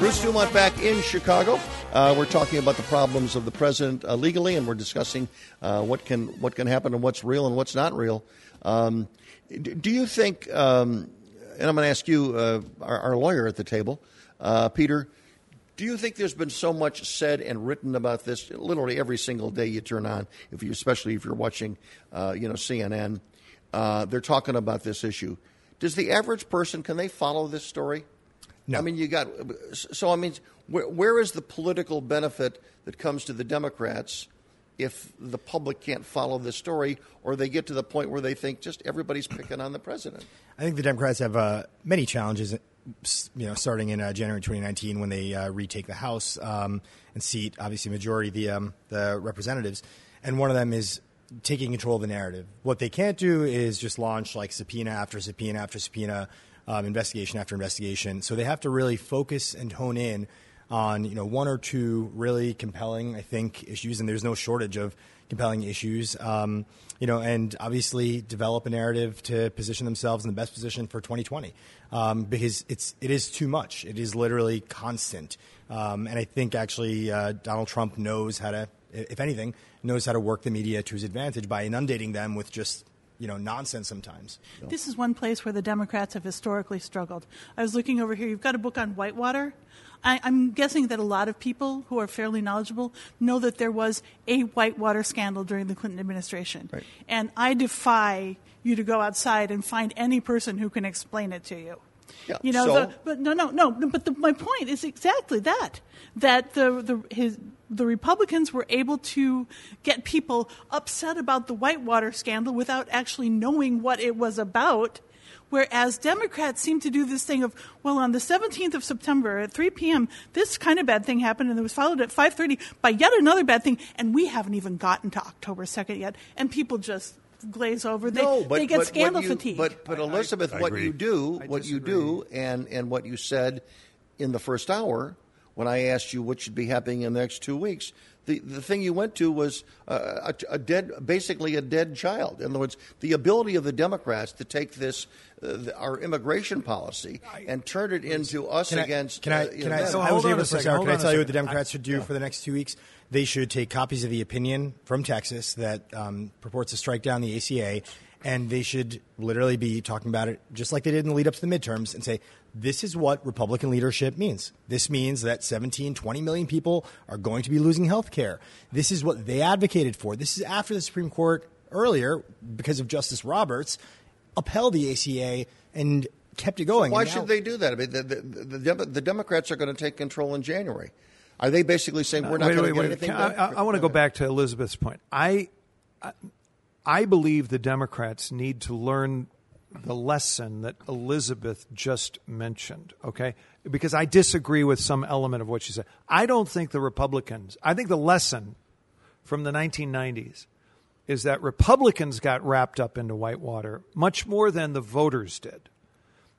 Bruce Dumont back in Chicago. Uh, we're talking about the problems of the president uh, legally, and we're discussing uh, what can what can happen and what's real and what's not real. Um, do you think... Um, And I'm going to ask you, uh, our, our lawyer at the table, uh, Peter, do you think there's been so much said and written about this literally every single day you turn on, if you, especially if you're watching, uh, you know, C N N, uh, they're talking about this issue. Does the average person, can they follow this story? No. I mean, you got, so I mean, where, where is the political benefit that comes to the Democrats if the public can't follow the story, or they get to the point where they think just everybody's picking on the president? I think the Democrats have uh, many challenges, you know, starting in uh, January twenty nineteen when they uh, retake the House um, and seat, obviously, majority of the, um, the representatives. And one of them is taking control of the narrative. What they can't do is just launch like subpoena after subpoena after subpoena, um, investigation after investigation. So they have to really focus and hone in on, you know, one or two really compelling, I think, issues, and there's no shortage of compelling issues, um, you know, and obviously develop a narrative to position themselves in the best position for twenty twenty, um, because it's it is too much. It is literally constant, um, and I think actually uh, Donald Trump knows how to, if anything, knows how to work the media to his advantage by inundating them with just, you know, nonsense sometimes. So. This is one place where the Democrats have historically struggled. I was looking over here. You've got a book on Whitewater. I, I'm guessing that a lot of people who are fairly knowledgeable know that there was a Whitewater scandal during the Clinton administration. Right. And I defy you to go outside and find any person who can explain it to you. Yeah, you know, so? the, but no, no, no. But the, my point is exactly that, that the the his, the Republicans were able to get people upset about the Whitewater scandal without actually knowing what it was about. Whereas Democrats seem to do this thing of, well, on the seventeenth of September at three p.m., this kind of bad thing happened, and it was followed at five thirty by yet another bad thing, and we haven't even gotten to October second yet, and people just glaze over. They, no, but, they get but, scandal you, fatigue. But, but Elizabeth, I, I, I what agree. you do, I what disagree. you do, and, and what you said in the first hour when I asked you what should be happening in the next two weeks, the, the thing you went to was uh, a, a dead, basically a dead child. In other words, the ability of the Democrats to take this, uh, the, our immigration policy, and turn it into us can against. I, can uh, I? Can I? So I was able to second, Can I tell you what the Democrats I, should do yeah. for the next two weeks? They should take copies of the opinion from Texas that um, purports to strike down the A C A, and they should literally be talking about it just like they did in the lead up to the midterms and say, this is what Republican leadership means. This means that seventeen, twenty million people are going to be losing health care. This is what they advocated for. This is after the Supreme Court earlier, because of Justice Roberts, upheld the A C A and kept it going. So why now- should they do that? I mean, the, the, the, the Democrats are going to take control in January. Are they basically saying we're not wait, going wait, to get wait, anything wait. I, I, I want to go back to Elizabeth's point. I, I I believe the Democrats need to learn the lesson that Elizabeth just mentioned, okay? Because I disagree with some element of what she said. I don't think the Republicans – I think the lesson from the nineteen nineties is that Republicans got wrapped up into Whitewater much more than the voters did.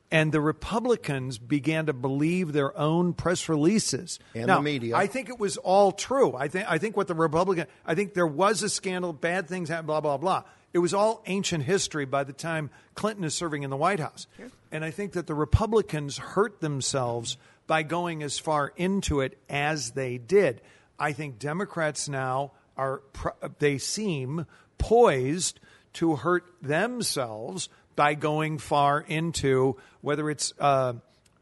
And the Republicans began to believe their own press releases. And now, the media. I think it was all true. I think I think what the Republican – I think there was a scandal, bad things happened, blah, blah, blah. It was all ancient history by the time Clinton is serving in the White House. Sure. And I think that the Republicans hurt themselves by going as far into it as they did. I think Democrats now are – they seem poised to hurt themselves by going far into whether it's uh,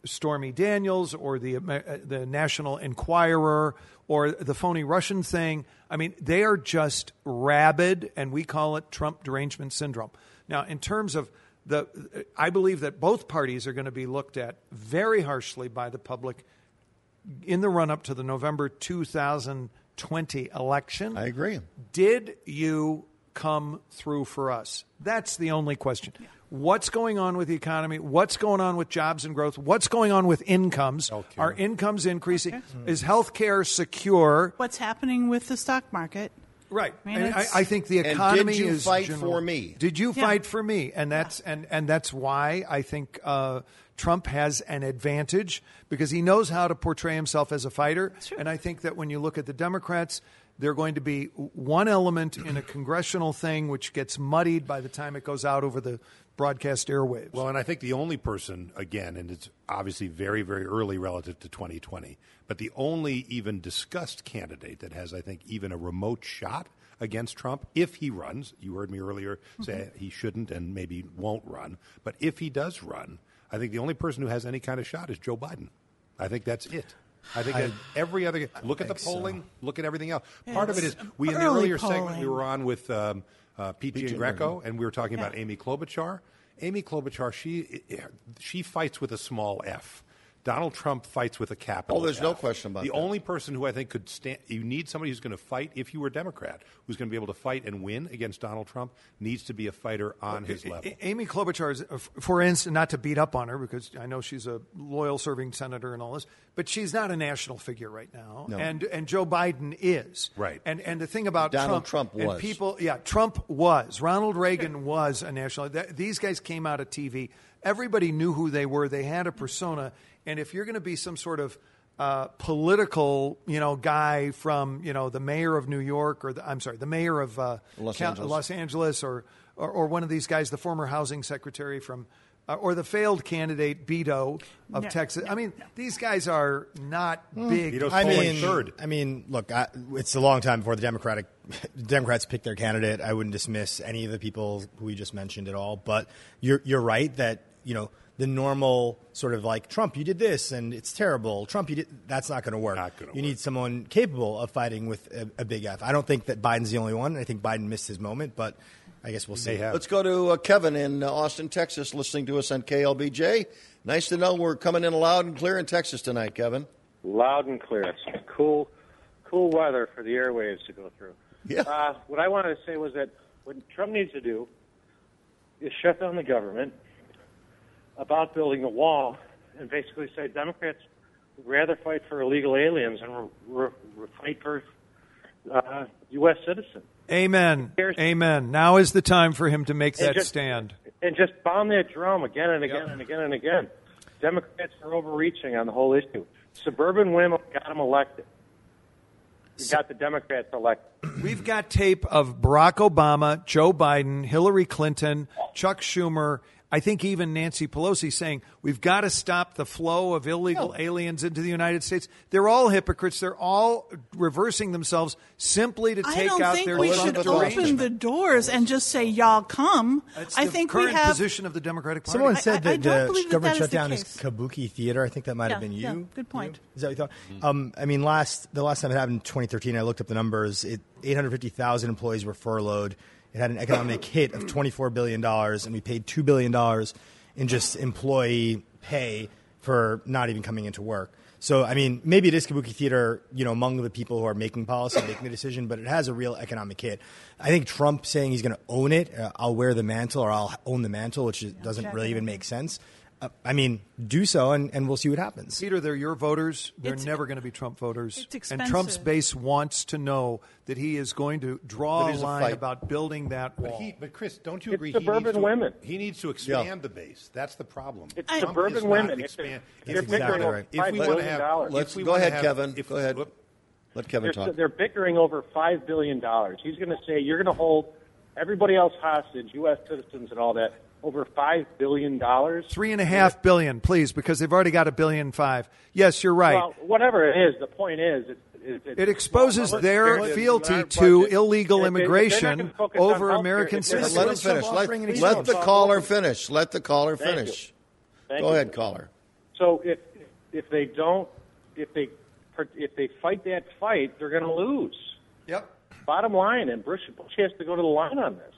Stormy Daniels or the, uh, the National Enquirer or the phony Russian thing. I mean, they are just rabid, and we call it Trump derangement syndrome. Now, in terms of the – I believe that both parties are going to be looked at very harshly by the public in the run-up to the November two thousand twenty election. I agree. Did you come through for us? That's the only question. Yeah. What's going on with the economy? What's going on with jobs and growth? What's going on with incomes? Healthcare. Are incomes increasing? Okay. Mm-hmm. Is health care secure? What's happening with the stock market? Right. I, mean, and I, I think the economy is. Did you is fight general. for me? Did you yeah. fight for me? And that's yeah. and, and that's why I think uh, Trump has an advantage, because he knows how to portray himself as a fighter. And I think that when you look at the Democrats, they're going to be one element in a congressional thing which gets muddied by the time it goes out over the broadcast airwaves. Well, and I think the only person, again, and it's obviously very, very early relative to twenty twenty, but the only even discussed candidate that has, I think, even a remote shot against Trump, if he runs, you heard me earlier say mm-hmm. he shouldn't and maybe won't run, but if he does run, I think the only person who has any kind of shot is Joe Biden. I think that's it. I think I, every other – look at the polling. So. Look at everything else. Yeah, part of it is we – in the earlier polling. segment we were on with um, uh, Pete Giangreco, and we were talking yeah. about Amy Klobuchar. Amy Klobuchar, she she fights with a small f. Donald Trump fights with a capital F. Oh, there's F. no question about the that. The only person who I think could stand – you need somebody who's going to fight, if you were a Democrat, who's going to be able to fight and win against Donald Trump, needs to be a fighter on well, his level. Amy Klobuchar is, for instance, not to beat up on her, because I know she's a loyal serving senator and all this, but she's not a national figure right now. No. And and Joe Biden is. Right. And and the thing about Donald Trump, Trump was. And people, yeah, Trump was. Ronald Reagan was a national – these guys came out of T V. Everybody knew who they were. They had a persona. And if you're going to be some sort of uh, political, you know, guy from, you know, the mayor of New York or the, I'm sorry, the mayor of uh, Los, Ca- Angeles. Los Angeles or, or or one of these guys, the former housing secretary from uh, or the failed candidate Beto of no, Texas. No, I mean, no. these guys are not mm. big. Beto's I mean, third. I mean, look, I, it's a long time before the Democratic Democrats pick their candidate. I wouldn't dismiss any of the people who we just mentioned at all. But you're you're right that, you know, the normal sort of like, Trump, you did this, and it's terrible. Trump, you did – that's not going to work. Not gonna you work. Need someone capable of fighting with a, a big F. I don't think that Biden's the only one. I think Biden missed his moment, but I guess we'll see. Let's go to uh, Kevin in uh, Austin, Texas, listening to us on K L B J. Nice to know we're coming in loud and clear in Texas tonight, Kevin. Loud and clear. It's cool, cool weather for the airwaves to go through. Yeah. Uh, what I wanted to say was that what Trump needs to do is shut down the government about building a wall, and basically say Democrats would rather fight for illegal aliens and re- re- re- fight for uh, U S citizens. Amen. Amen. Now is the time for him to make and that just, stand. And just bomb that drum again and again yep. and again and again. Democrats are overreaching on the whole issue. Suburban women got them elected. We got the Democrats elected. We've got tape of Barack Obama, Joe Biden, Hillary Clinton, Chuck Schumer, I think even Nancy Pelosi saying we've got to stop the flow of illegal aliens into the United States. They're all hypocrites. They're all reversing themselves simply to take out their derangement. I don't think we should open the doors and just say, y'all come. That's I the think current we have, position of the Democratic Party. Someone said I, I, that I the government shutdown is kabuki theater. I think that might yeah, have been you. Yeah, good point. You? Is that what you thought? Mm-hmm. Um, I mean, last the last time it happened in twenty thirteen, I looked up the numbers. It eight hundred fifty thousand employees were furloughed. It had an economic hit of twenty-four billion dollars, and we paid two billion dollars in just employee pay for not even coming into work. So, I mean, maybe it is kabuki theater, you know, among the people who are making policy, making the decision, but it has a real economic hit. I think Trump saying he's going to own it, uh, I'll wear the mantle or I'll own the mantle, which is, doesn't really even make sense. Uh, I mean, do so, and, and we'll see what happens. Peter, they're your voters. They're it's, never going to be Trump voters. It's expensive. And Trump's base wants to know that he is going to draw a line a about building that wall. But, he, but Chris, don't you it's agree? Suburban he needs to, women. He needs to expand yeah. the base. That's the problem. It's Trump suburban women. Expand. It's, it's exactly right. If we want to have, let's go ahead, have, Kevin. If, go ahead. Look, Let Kevin they're, talk. They're bickering over five billion dollars. He's going to say you're going to hold everybody else hostage, U S citizens, and all that. Over five billion dollars. three point five billion dollars, please, because they've already got a billion five. Yes, you're right. Well, whatever it is, the point is... It, it, it, it exposes well, their fealty to illegal immigration over American citizens. Let him finish. Let, let the caller finish. Let the caller finish. Go ahead, caller. So if if they don't, if they if they fight that fight, they're going to lose. Yep. Bottom line, and Bush has to go to the line on this.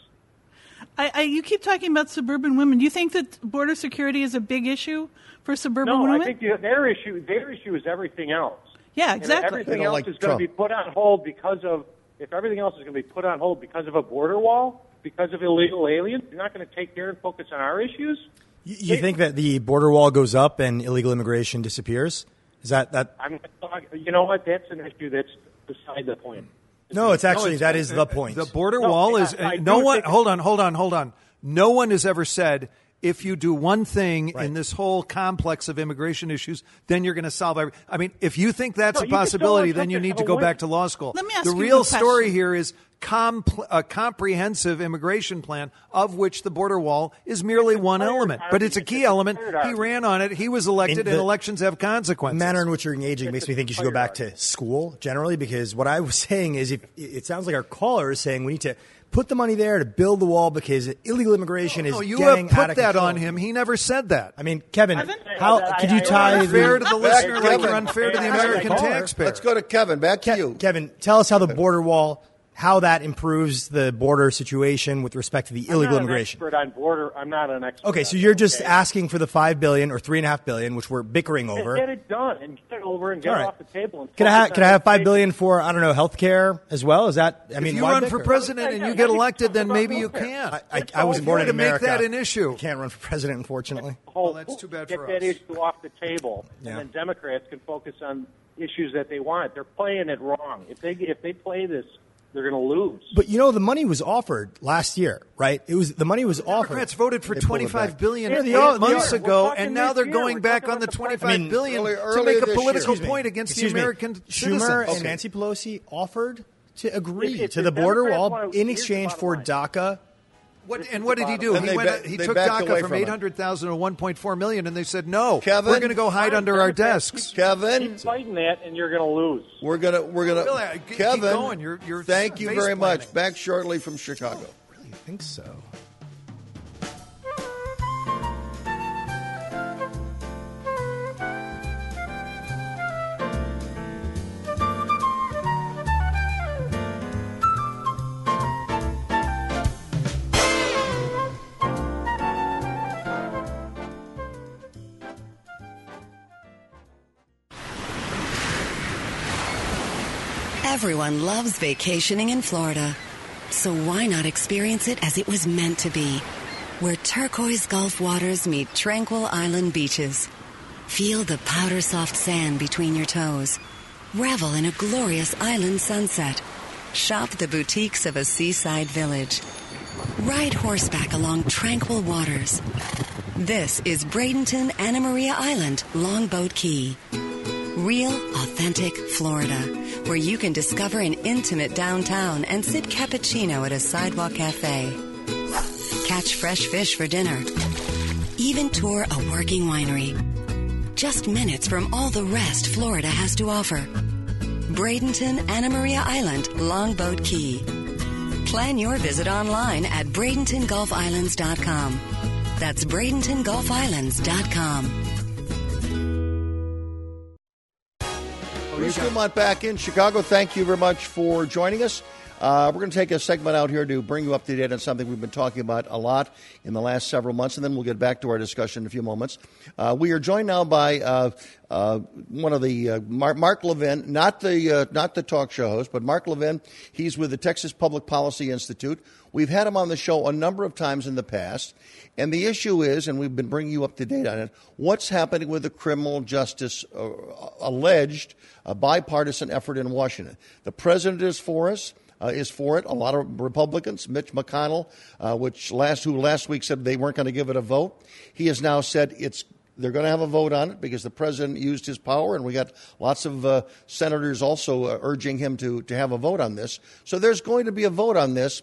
I, I, you keep talking about suburban women. Do you think that border security is a big issue for suburban no, women? No, I think the, their issue their issue is everything else. Yeah, exactly. And everything else like is going to be put on hold because of, if everything else is going to be put on hold because of a border wall, because of illegal aliens, you're not going to take care and focus on our issues? You, you they, think that the border wall goes up and illegal immigration disappears? Is that... that? I'm, you know what? That's an issue that's beside the point. No, it's actually, no, it's, that is the point. The border no, wall is, I, I no one, hold on, hold on, hold on. No one has ever said, if you do one thing right. in this whole complex of immigration issues, then you're going to solve every, I mean, if you think that's no, a possibility, then you need to go way. back to law school. Let me ask the you real a story here is compl- a comprehensive immigration plan, of which the border wall is merely one element. But it's a key element. He ran on it. He was elected, and elections have consequences. The manner in which you're engaging makes me think you should go back to school generally, because what I was saying is if, it sounds like our caller is saying we need to put the money there to build the wall because illegal immigration no, no, is getting out of control. You have put that on him. He never said that. I mean, Kevin, how could you tie the... You're unfair to the listener like you're unfair to the American taxpayer. Let's go to Kevin. Back to you. Kevin, tell us how the border wall... how that improves the border situation with respect to the I'm illegal not an immigration. Expert on border. I'm not an expert. Okay, so you're just okay. asking for the five billion or three and a half billion, which we're bickering over. Get it done and get it over and get right. it off the table. And can I have, can I have five billion for I don't know healthcare as well? Is that I if mean, you run bicker? for president and you get elected, then maybe you can. I, I, I was born in America. To make that an issue, you can't run for president, unfortunately. Well, that's too bad for us. Get that issue off the table, yeah. and then Democrats can focus on issues that they want. They're playing it wrong. If they if they play this. They're going to lose. But, you know, the money was offered last year, right? It was The money was the offered. Democrats voted for twenty-five billion dollars yeah, eight all, months ago, and now they're year. going We're back on the twenty-five I mean, billion early, early to make a political point against Excuse the American me. citizens. Schumer okay. and Nancy Pelosi offered to agree it, it, to the border Democrats wall in exchange for line. DACA. What, and what did he do? He, ba- went, he took DACA from eight hundred thousand to one point four million, and they said, no, Kevin, we're going to go hide under our desks. Kevin. Keep fighting that, and you're going to lose. We're going to we're going to – Kevin, keep going. You're, you're thank you very planning. much. Back shortly from Chicago. I really think so. Everyone loves vacationing in Florida, so why not experience it as it was meant to be, where turquoise Gulf waters meet tranquil island beaches. Feel the powder-soft sand between your toes. Revel in a glorious island sunset. Shop the boutiques of a seaside village. Ride horseback along tranquil waters. This is Bradenton, Anna Maria Island, Longboat Key. Real, authentic Florida, where you can discover an intimate downtown and sip cappuccino at a sidewalk cafe. Catch fresh fish for dinner. Even tour a working winery. Just minutes from all the rest Florida has to offer. Bradenton, Anna Maria Island, Longboat Key. Plan your visit online at Bradenton Gulf Islands dot com. That's Bradenton Gulf Islands dot com. Bruce Dumont back in Chicago. Thank you very much for joining us. Uh, we're going to take a segment out here to bring you up to date on something we've been talking about a lot in the last several months, and then we'll get back to our discussion in a few moments. Uh, we are joined now by uh, uh, one of the uh, Mark, Mark Levin, not the uh, not the talk show host, but Mark Levin. He's with the Texas Public Policy Institute. We've had him on the show a number of times in the past, and the issue is, and we've been bringing you up to date on it, what's happening with the criminal justice uh, alleged uh, bipartisan effort in Washington. The president is for us. Uh, is for it. A lot of Republicans, Mitch McConnell, uh, which last who last week said they weren't going to give it a vote. He has now said it's they're going to have a vote on it because the president used his power, and we got lots of uh, senators also uh, urging him to, to have a vote on this. So there's going to be a vote on this,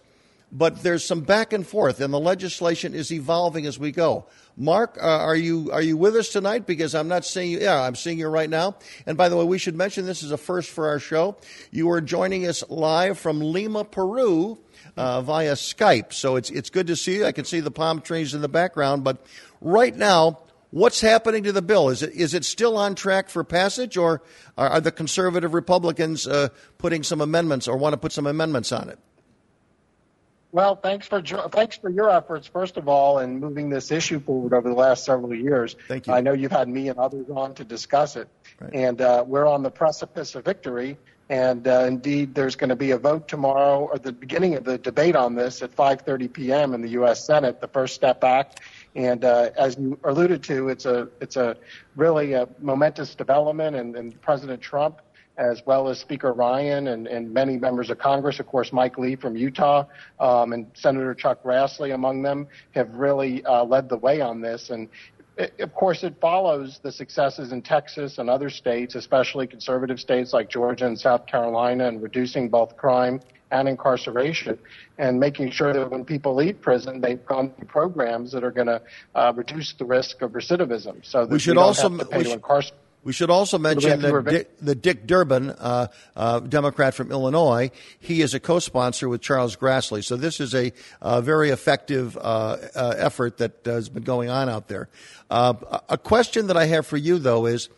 but there's some back and forth, and the legislation is evolving as we go. Mark, uh, are you are you with us tonight? Because I'm not seeing you. Yeah, I'm seeing you right now. And by the way, we should mention this is a first for our show. You are joining us live from Lima, Peru, uh, via Skype. So it's it's good to see you. I can see the palm trees in the background. But right now, what's happening to the bill? Is it is it still on track for passage, or are the conservative Republicans uh, putting some amendments or want to put some amendments on it? Well, thanks for thanks for your efforts, first of all, in moving this issue forward over the last several years. Thank you. I know you've had me and others on to discuss it, right. and uh, we're on the precipice of victory. And uh, indeed, there's going to be a vote tomorrow, or the beginning of the debate on this at five thirty p.m. in the U S. Senate, the First Step Act. And uh, as you alluded to, it's a it's a really a momentous development, and, and President Trump, as well as Speaker Ryan and, and many members of Congress, of course, Mike Lee from Utah, um, and Senator Chuck Grassley among them, have really uh, led the way on this. And, it, of course, it follows the successes in Texas and other states, especially conservative states like Georgia and South Carolina, in reducing both crime and incarceration, and making sure that when people leave prison, they've gone through programs that are going to uh, reduce the risk of recidivism. So that we should also have to pay to incarcerate. We should also mention that Dick, the Dick Durbin, uh, uh, Democrat from Illinois, he is a co-sponsor with Charles Grassley. So this is a, a very effective uh, uh, effort that has been going on out there. Uh, a question that I have for you, though, is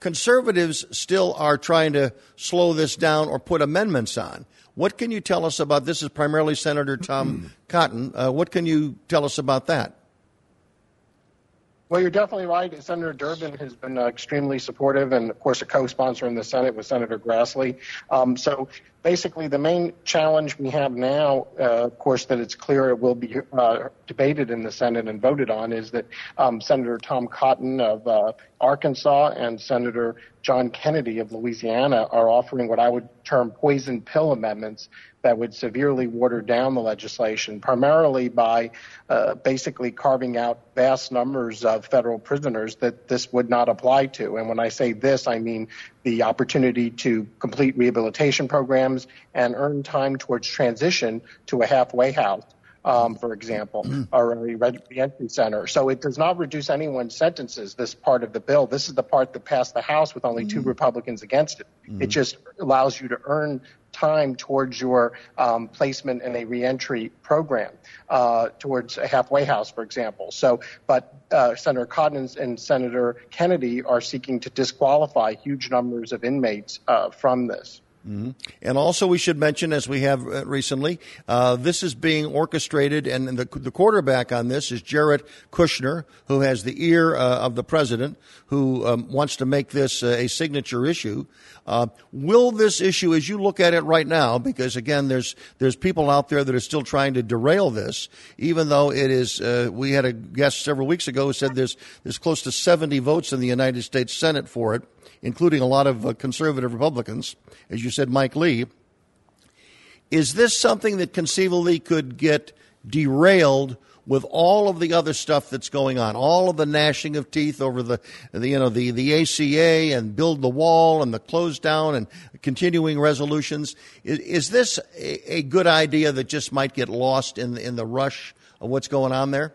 conservatives still are trying to slow this down or put amendments on. What can you tell us about this? Is primarily Senator Tom Cotton. Uh, what can you tell us about that? Well, you're definitely right. Senator Durbin has been uh, extremely supportive and, of course, a co-sponsor in the Senate with Senator Grassley. Um, so basically the main challenge we have now, uh, of course, that it's clear it will be uh, debated in the Senate and voted on, is that um, Senator Tom Cotton of uh, Arkansas and Senator John Kennedy of Louisiana are offering what I would term poison pill amendments that would severely water down the legislation, primarily by uh, basically carving out vast numbers of federal prisoners that this would not apply to. And when I say this, I mean the opportunity to complete rehabilitation programs and earn time towards transition to a halfway house. Um, for example, or a reentry center. So it does not reduce anyone's sentences, this part of the bill. This is the part that passed the House with only two mm-hmm. Republicans against it. Mm-hmm. It just allows you to earn time towards your um, placement in a reentry program, uh, towards a halfway house, for example. So, but uh, Senator Cotton and Senator Kennedy are seeking to disqualify huge numbers of inmates uh, from this. Mm-hmm. And also we should mention, as we have recently, uh, this is being orchestrated, and the, the quarterback on this is Jared Kushner, who has the ear uh, of the president, who um, wants to make this uh, a signature issue. Uh, will this issue, as you look at it right now, because, again, there's there's people out there that are still trying to derail this, even though it is, uh, we had a guest several weeks ago who said there's, there's close to seventy votes in the United States Senate for it, including a lot of uh, conservative Republicans, as you said, Mike Lee. Is this something that conceivably could get derailed with all of the other stuff that's going on, all of the gnashing of teeth over the, the you know, the, the A C A and build the wall and the close down and continuing resolutions? Is, is this a, a good idea that just might get lost in in the rush of what's going on there?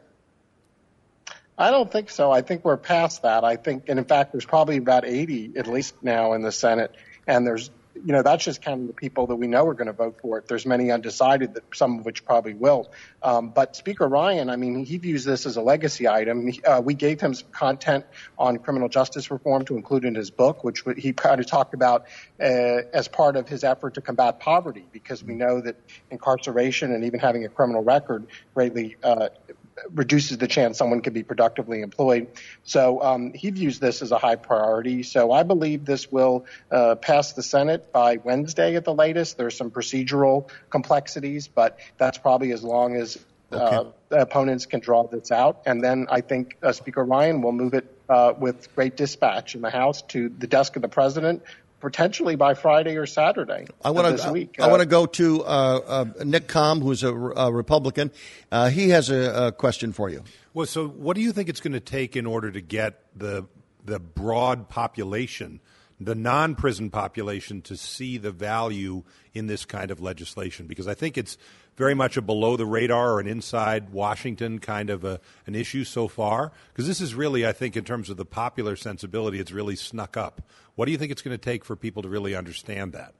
I don't think so. I think we're past that. I think, and in fact, there's probably about eighty at least now in the Senate, and there's you know, that's just counting the people that we know are going to vote for it. There's many undecided, that some of which probably will. Um, but Speaker Ryan, I mean, he views this as a legacy item. He, uh, we gave him some content on criminal justice reform to include in his book, which he kind of talked about uh, as part of his effort to combat poverty, because we know that incarceration and even having a criminal record greatly uh, reduces the chance someone could be productively employed. So um, he views this as a high priority. So I believe this will uh, pass the Senate by Wednesday at the latest. There's some procedural complexities, but that's probably as long as uh, okay. opponents can draw this out. And then I think uh, Speaker Ryan will move it uh, with great dispatch in the House to the desk of the president, potentially by Friday or Saturday I wanna, this week. I, I uh, want to go to uh, uh, Nick Comm, who's a, a Republican. Uh, he has a, a question for you. Well, so what do you think it's going to take in order to get the the broad population, the non-prison population, to see the value in this kind of legislation? Because I think it's very much a below the radar or an inside Washington kind of a, an issue so far. Because this is really, I think, in terms of the popular sensibility, it's really snuck up. What do you think it's going to take for people to really understand that?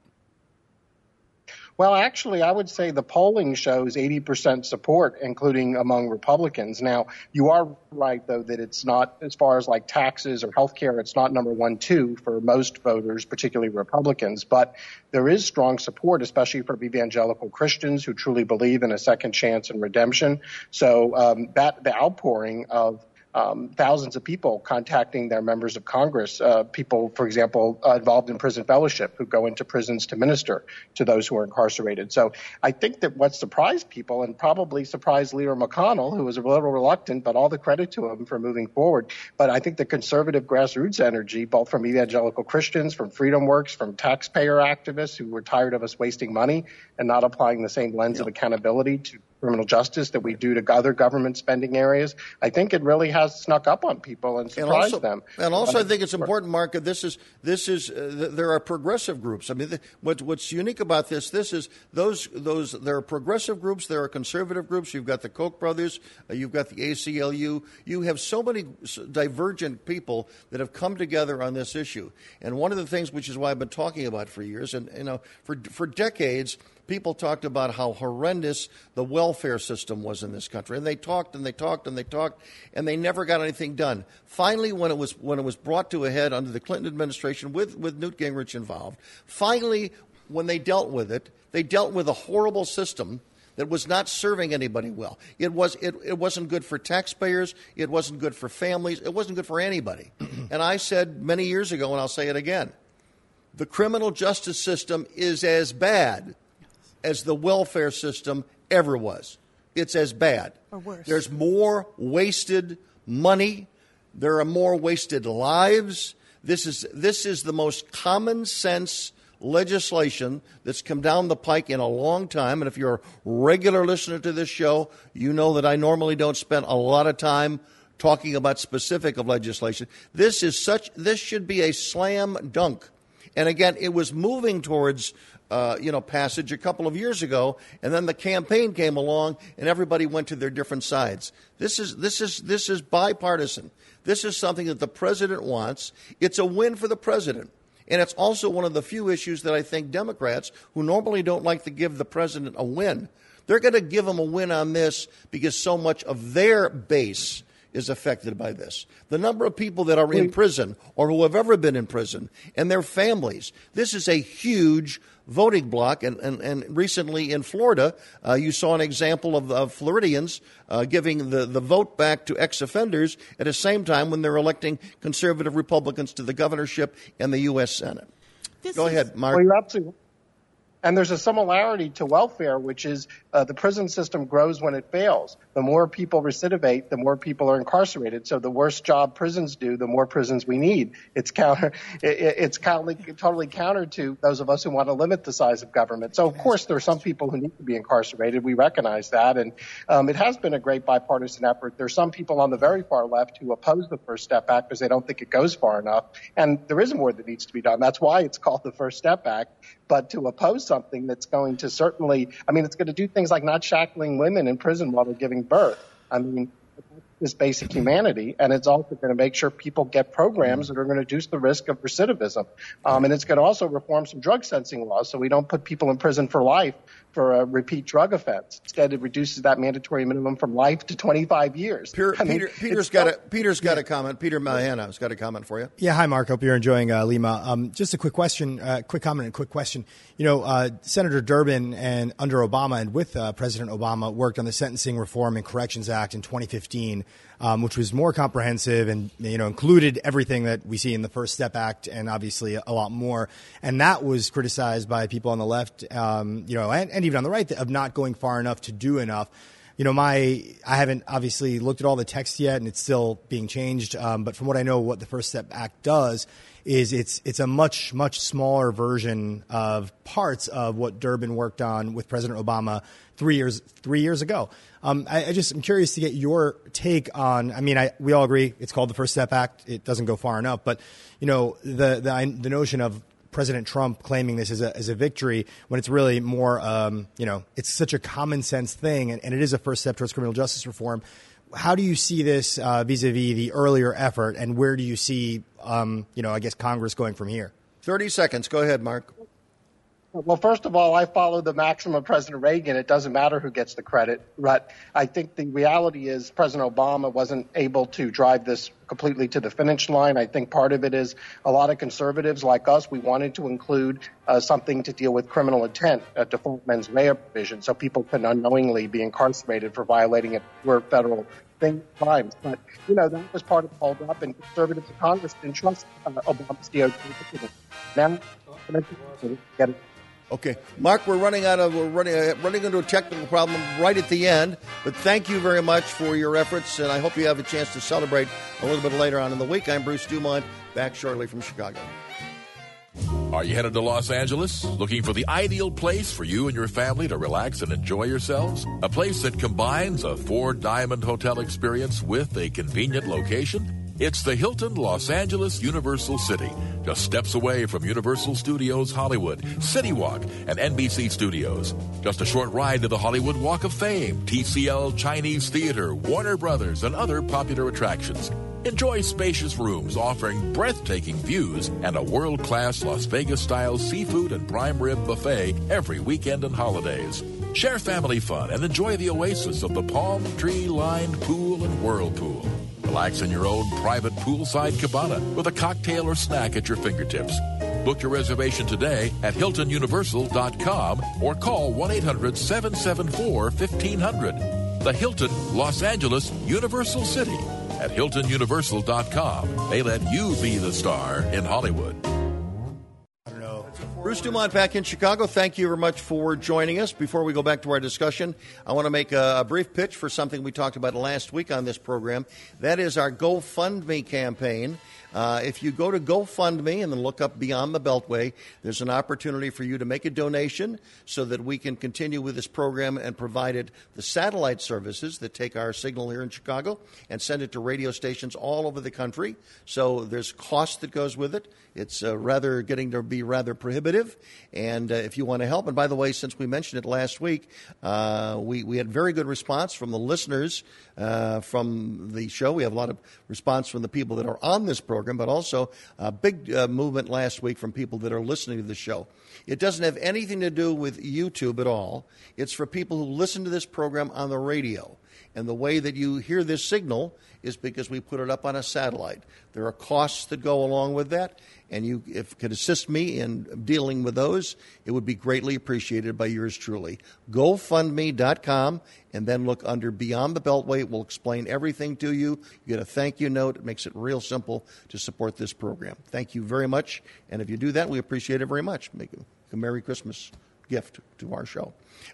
Well, actually, I would say the polling shows eighty percent support, including among Republicans. Now, you are right, though, that it's not, as far as like taxes or health care, it's not number one, two for most voters, particularly Republicans. But there is strong support, especially from evangelical Christians who truly believe in a second chance and redemption. So um, that the outpouring of Um, thousands of people contacting their members of Congress, uh, people, for example, uh, involved in prison fellowship who go into prisons to minister to those who are incarcerated. So I think that what surprised people, and probably surprised Leader McConnell, who was a little reluctant, but all the credit to him for moving forward. But I think the conservative grassroots energy, both from evangelical Christians, from Freedom Works, from taxpayer activists who were tired of us wasting money and not applying the same lens yeah. of accountability to criminal justice that we do to other government spending areas, I think it really has snuck up on people and surprised and also, them. And also, I think it's important, Mark, that this is this is uh, there are progressive groups. I mean, the, what, what's unique about this? This is those those there are progressive groups, there are conservative groups. You've got the Koch brothers, uh, you've got the A C L U. You have so many divergent people that have come together on this issue. And one of the things, which is why I've been talking about for years, and you know, for for decades. People talked about how horrendous the welfare system was in this country, and they talked and they talked and they talked, and they never got anything done. Finally, when it was when it was brought to a head under the Clinton administration with, with Newt Gingrich involved, finally, when they dealt with it, they dealt with a horrible system that was not serving anybody well. It was it, it wasn't good for taxpayers. It wasn't good for families. It wasn't good for anybody. And I said many years ago, and I'll say it again, the criminal justice system is as bad as the welfare system ever was. It's as bad. Or worse. There's more wasted money. There are more wasted lives. This is this is the most common sense legislation that's come down the pike in a long time. And if you're a regular listener to this show, you know that I normally don't spend a lot of time talking about specific of legislation. This is such this should be a slam dunk. And again, it was moving towards Uh, you know, passage a couple of years ago, and then the campaign came along, and everybody went to their different sides. This is this is this is bipartisan. This is something that the president wants. It's a win for the president, and it's also one of the few issues that I think Democrats, who normally don't like to give the president a win, they're going to give him a win on this because so much of their base is affected by this. The number of people that are in prison or who have ever been in prison and their families. This is a huge voting block. And, and, and recently in Florida, uh, you saw an example of, of Floridians uh, giving the, the vote back to ex-offenders at the same time when they're electing conservative Republicans to the governorship and the U S. Senate. This Go is- ahead, Mark. Well, you're absolutely- And there's a similarity to welfare, which is uh, the prison system grows when it fails. The more people recidivate, the more people are incarcerated. So the worse job prisons do, the more prisons we need. It's counter. It, it's totally, totally counter to those of us who want to limit the size of government. So, of course, there are some people who need to be incarcerated. We recognize that. And um, it has been a great bipartisan effort. There are some people on the very far left who oppose the First Step Act because they don't think it goes far enough. And there is more that needs to be done. That's why it's called the First Step Act. But to oppose something that's going to certainly, I mean, it's going to do things like not shackling women in prison while they're giving birth. I mean, is basic humanity, and it's also going to make sure people get programs that are going to reduce the risk of recidivism. Um, and it's going to also reform some drug sentencing laws so we don't put people in prison for life for a repeat drug offense. Instead, it reduces that mandatory minimum from life to twenty-five years. Peter, I mean, Peter, Peter's got a, Peter's got a comment. Peter Hanna has got a comment for you. Yeah, hi, Mark. Hope you're enjoying uh, Lima. Um, just a quick question, uh, quick comment and quick question. You know, uh, Senator Durbin and under Obama and with uh, President Obama worked on the Sentencing Reform and Corrections Act in twenty fifteen, um, which was more comprehensive and, you know, included everything that we see in the First Step Act and obviously a lot more. And that was criticized by people on the left, um, you know, and, and even on the right of not going far enough to do enough. You know, my I haven't obviously looked at all the text yet, and it's still being changed. Um, but from what I know, what the First Step Act does is it's it's a much, much smaller version of parts of what Durbin worked on with President Obama three years three years ago. Um, I, I just am curious to get your take on. I mean, I, we all agree it's called the First Step Act. It doesn't go far enough. But, you know, the the, the notion of President Trump claiming this as a, as a victory when it's really more, um, you know, it's such a common sense thing. And, and it is a first step towards criminal justice reform. How do you see this uh, vis-a-vis the earlier effort? And where do you see, um, you know, I guess Congress going from here? thirty seconds. Go ahead, Mark. Well, first of all, I follow the maxim of President Reagan. It doesn't matter who gets the credit. But I think the reality is President Obama wasn't able to drive this completely to the finish line. I think part of it is a lot of conservatives like us, we wanted to include uh, something to deal with criminal intent, a default mens rea provision, so people couldn't unknowingly be incarcerated for violating a pure federal thing, crimes. But, you know, that was part of the holdup, and conservatives in Congress didn't trust uh, Obama's D O J. Now, get it. Okay, Mark, we're running out of we're running running into a technical problem right at the end. But thank you very much for your efforts, and I hope you have a chance to celebrate a little bit later on in the week. I'm Bruce Dumont, back shortly from Chicago. Are you headed to Los Angeles? Looking for the ideal place for you and your family to relax and enjoy yourselves? A place that combines a four-diamond hotel experience with a convenient location? It's the Hilton Los Angeles Universal City, just steps away from Universal Studios Hollywood, CityWalk, and N B C Studios. Just a short ride to the Hollywood Walk of Fame, T C L Chinese Theater, Warner Brothers, and other popular attractions. Enjoy spacious rooms offering breathtaking views and a world-class Las Vegas-style seafood and prime rib buffet every weekend and holidays. Share family fun and enjoy the oasis of the palm tree-lined pool and whirlpool. Relax in your own private poolside cabana with a cocktail or snack at your fingertips. Book your reservation today at Hilton Universal dot com or call one eight hundred seven seven four fifteen hundred. The Hilton Los Angeles Universal City at Hilton Universal dot com. They let you be the star in Hollywood. I don't know. Bruce Dumont back in Chicago. Thank you very much for joining us. Before we go back to our discussion, I want to make a brief pitch for something we talked about last week on this program. That is our GoFundMe campaign. Uh, if you go to GoFundMe and then look up Beyond the Beltway, there's an opportunity for you to make a donation so that we can continue with this program and provide it the satellite services that take our signal here in Chicago and send it to radio stations all over the country. So there's cost that goes with it. It's uh, rather getting to be rather prohibitive. And uh, if you want to help, and by the way, since we mentioned it last week, uh, we, we had very good response from the listeners uh, from the show. We have a lot of response from the people that are on this program, but also a big uh, movement last week from people that are listening to the show. It doesn't have anything to do with YouTube at all. It's for people who listen to this program on the radio. And the way that you hear this signal is because we put it up on a satellite. There are costs that go along with that, and you if you could assist me in dealing with those, it would be greatly appreciated by yours truly. GoFundMe dot com, and then look under Beyond the Beltway. It will explain everything to you. You get a thank you note. It makes it real simple to support this program. Thank you very much, and if you do that, we appreciate it very much. Make a Merry Christmas gift to our show.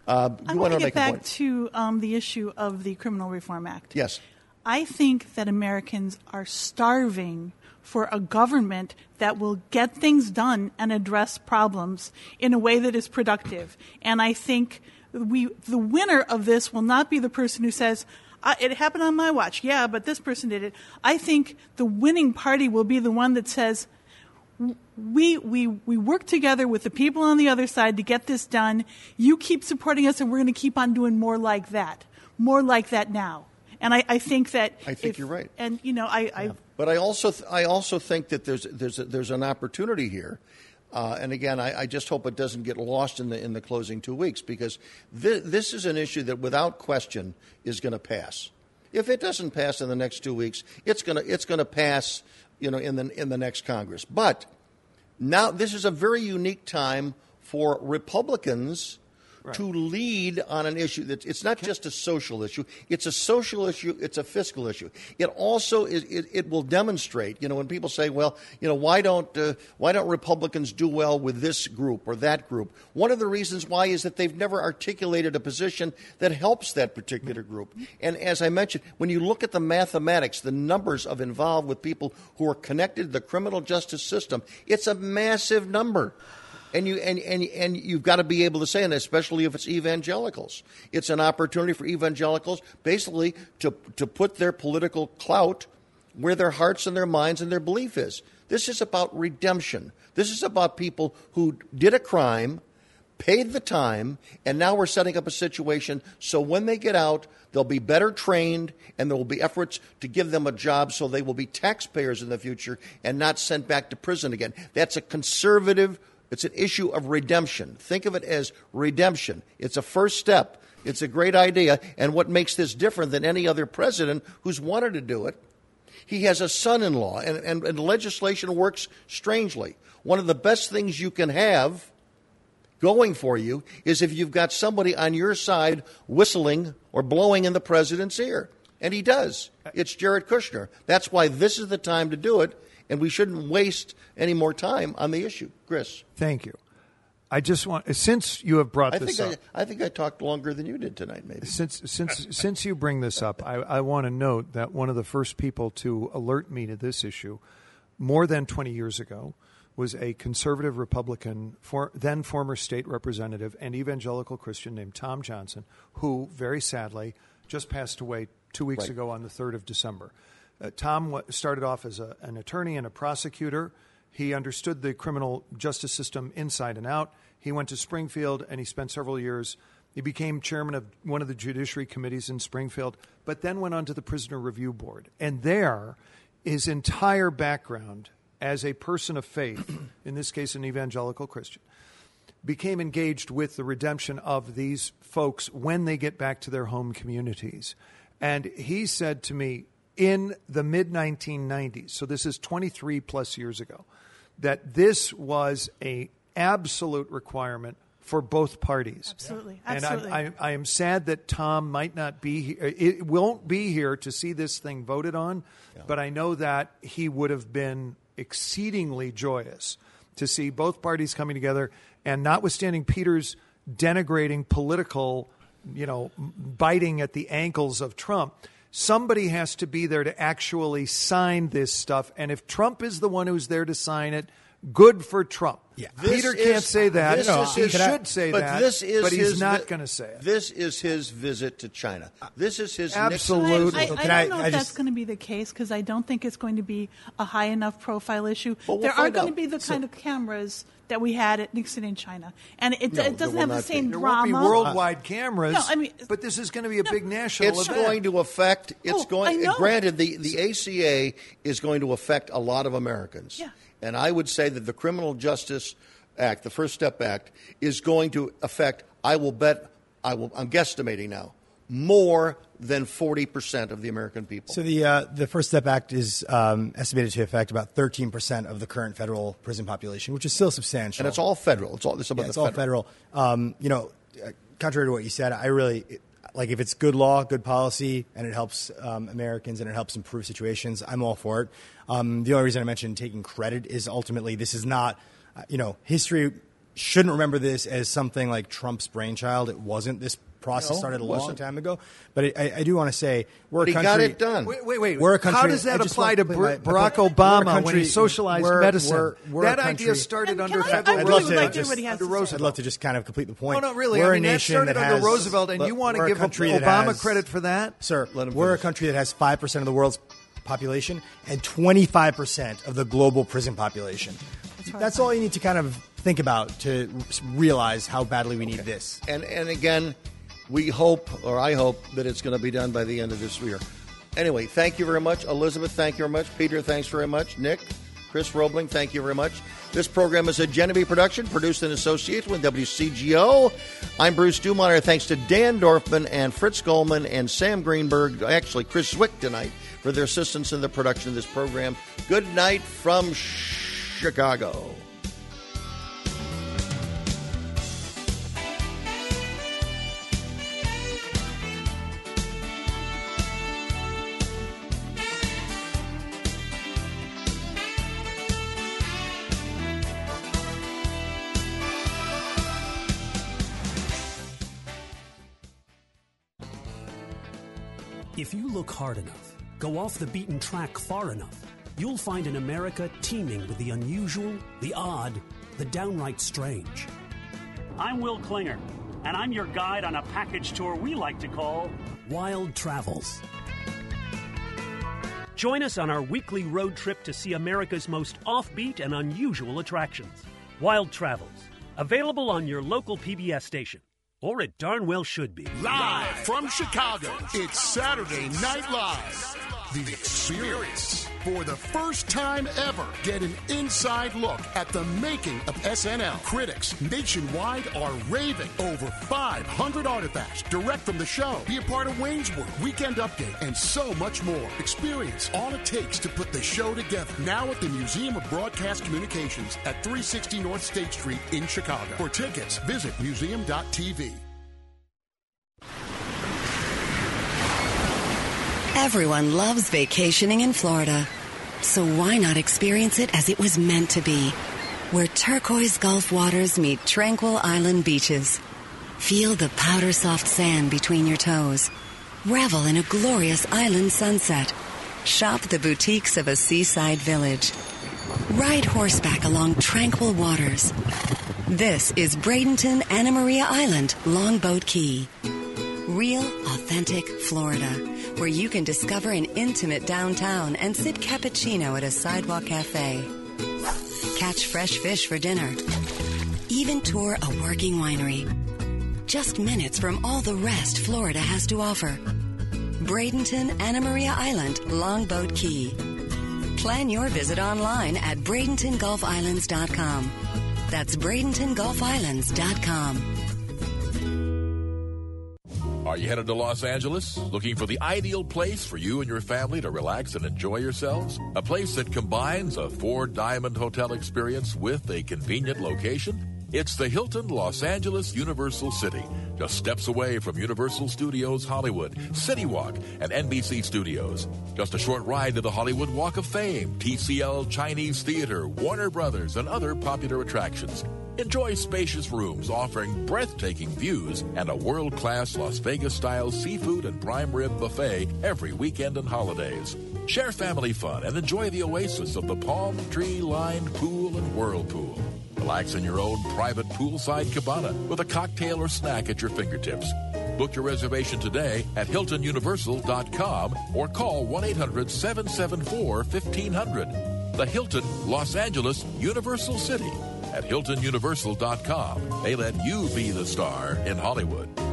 Uh, you I want to get make back a point. to um, the issue of the Criminal Reform Act. Yes. I think that Americans are starving for a government that will get things done and address problems in a way that is productive. And I think we, the winner of this will not be the person who says, Uh, it happened on my watch. Yeah, but this person did it. I think the winning party will be the one that says, We we we work together with the people on the other side to get this done. You keep supporting us, and we're going to keep on doing more like that, more like that now. And I, I think that I think if, you're right. And you know, I. I yeah. But I also th- I also think that there's there's a, there's an opportunity here. Uh, and again, I, I just hope it doesn't get lost in the in the closing two weeks because th- this is an issue that without question is going to pass. If it doesn't pass in the next two weeks, it's gonna it's gonna pass, you know, in the in the next Congress. But now this is a very unique time for Republicans right. to lead on an issue that it's not okay. just a social issue. It's a social issue. It's a fiscal issue. It also is, it, it will demonstrate, you know, when people say, well, you know, why don't uh, why don't Republicans do well with this group or that group? One of the reasons why is that they've never articulated a position that helps that particular group. And as I mentioned, when you look at the mathematics, the numbers of involved with people who are connected to the criminal justice system, it's a massive number. And you and, and and you've got to be able to say, and especially if it's evangelicals, it's an opportunity for evangelicals basically to to put their political clout where their hearts and their minds and their belief is. This is about redemption. This is about people who did a crime, paid the time, and now we're setting up a situation so when they get out, they'll be better trained, and there will be efforts to give them a job so they will be taxpayers in the future and not sent back to prison again. That's a conservative. It's an issue of redemption. Think of it as redemption. It's a first step. It's a great idea. And what makes this different than any other president who's wanted to do it, he has a son-in-law, and, and, and legislation works strangely. One of the best things you can have going for you is if you've got somebody on your side whistling or blowing in the president's ear. And he does. It's Jared Kushner. That's why this is the time to do it. And we shouldn't waste any more time on the issue. Chris. Thank you. I just want, since you have brought I this think up. I, I think I talked longer than you did tonight, maybe. Since since since you bring this up, I, I want to note that one of the first people to alert me to this issue more than twenty years ago was a conservative Republican, for, then former state representative and evangelical Christian named Tom Johnson, who, very sadly, just passed away two weeks right. ago on the third of December. Uh, Tom started off as a, an attorney and a prosecutor. He understood the criminal justice system inside and out. He went to Springfield, and he spent several years. He became chairman of one of the judiciary committees in Springfield, but then went on to the Prisoner Review Board. And there, his entire background as a person of faith, in this case an evangelical Christian, became engaged with the redemption of these folks when they get back to their home communities. And he said to me, in the mid nineteen nineties, so this is twenty-three plus years ago, that this was an absolute requirement for both parties. Absolutely. And Absolutely. I, I, I am sad that Tom might not be here. It won't be here to see this thing voted on, yeah. but I know that he would have been exceedingly joyous to see both parties coming together, and notwithstanding Peter's denigrating political, you know, biting at the ankles of Trump, somebody has to be there to actually sign this stuff. And if Trump is the one who's there to sign it, good for Trump. Yeah. Peter is, can't say that. No, he his, should say but that, this is but he's his, not going to say it. This is his visit to China. This is his Absolutely. Next I, I, I don't I, know I if just, that's going to be the case because I don't think it's going to be a high enough profile issue. We'll there are going to be the kind so, of cameras that we had at Nixon in China. And it, no, it doesn't have the same be. drama. There won't be worldwide cameras, no, I mean, but this is going to be a no, big national it's event. It's going to affect, it's oh, going, granted, the, the A C A is going to affect a lot of Americans. Yeah. And I would say that the Criminal Justice Act, the First Step Act, is going to affect, I will bet, I will, I'm guesstimating now, more than forty percent of the American people. So the uh, the First Step Act is um, estimated to affect about thirteen percent of the current federal prison population, which is still substantial. And it's all federal. It's all, it's about yeah, it's the all federal. federal. Um, you know, contrary to what you said, I really, it, like if it's good law, good policy, and it helps um, Americans and it helps improve situations, I'm all for it. Um, the only reason I mentioned taking credit is ultimately this is not, uh, you know, history shouldn't remember this as something like Trump's brainchild. It wasn't. This process no, started a long time ago. But it, I, I do want to say we're but a country. He got it done. Wait, wait, wait. We're a country. How does that apply to Barack Obama country, when he socialized we're, medicine? We're, we're that idea started under I, federal Roosevelt. Like I'd love to just kind of complete the point. No, no, really. We're I mean, a nation that started that has, under Roosevelt, and let, you want to give Obama has, credit for that? Sir, we're a country that has five percent of the world's population and twenty-five percent of the global prison population. That's, That's all you need to kind of think about to realize how badly we need okay. this. And and again, we hope, or I hope, that it's going to be done by the end of this year. Anyway, thank you very much. Elizabeth, thank you very much. Peter, thanks very much. Nick, Chris Robling, thank you very much. This program is a Genevieve production, produced in association with W C G O. I'm Bruce Dumont. Our thanks to Dan Dorfman and Fritz Goldman and Sam Greenberg, actually Chris Zwick tonight, for their assistance in the production of this program. Good night from Chicago. If you look hard enough, go off the beaten track far enough, you'll find an America teeming with the unusual, the odd, the downright strange. I'm Will Klinger, and I'm your guide on a package tour we like to call Wild Travels. Join us on our weekly road trip to see America's most offbeat and unusual attractions. Wild Travels, available on your local P B S station. Or it darn well should be. Live from Chicago, it's Saturday Night Live. The Experience. For the first time ever, get an inside look at the making of S N L. Critics nationwide are raving. Over five hundred artifacts direct from the show. Be a part of Wayne's World, Weekend Update, and so much more. Experience all it takes to put the show together. Now at the Museum of Broadcast Communications at three sixty North State Street in Chicago. For tickets, visit museum dot t v. Everyone loves vacationing in Florida, so why not experience it as it was meant to be, where turquoise Gulf waters meet tranquil island beaches. Feel the powder-soft sand between your toes. Revel in a glorious island sunset. Shop the boutiques of a seaside village. Ride horseback along tranquil waters. This is Bradenton, Anna Maria Island, Longboat Key. Real, authentic Florida, where you can discover an intimate downtown and sip cappuccino at a sidewalk cafe. Catch fresh fish for dinner. Even tour a working winery. Just minutes from all the rest Florida has to offer. Bradenton, Anna Maria Island, Longboat Key. Plan your visit online at Bradenton Gulf Islands dot com. That's Bradenton Gulf Islands dot com. Are you headed to Los Angeles? Looking for the ideal place for you and your family to relax and enjoy yourselves? A place that combines a four-diamond hotel experience with a convenient location? It's the Hilton Los Angeles Universal City, just steps away from Universal Studios Hollywood, CityWalk, and N B C Studios. Just a short ride to the Hollywood Walk of Fame, T C L Chinese Theater, Warner Brothers, and other popular attractions. Enjoy spacious rooms offering breathtaking views and a world-class Las Vegas-style seafood and prime rib buffet every weekend and holidays. Share family fun and enjoy the oasis of the palm tree-lined pool and whirlpool. Relax in your own private poolside cabana with a cocktail or snack at your fingertips. Book your reservation today at Hilton Universal dot com or call one eight hundred seven seven four fifteen hundred. The Hilton Los Angeles Universal City. At Hilton Universal dot com, they let you be the star in Hollywood.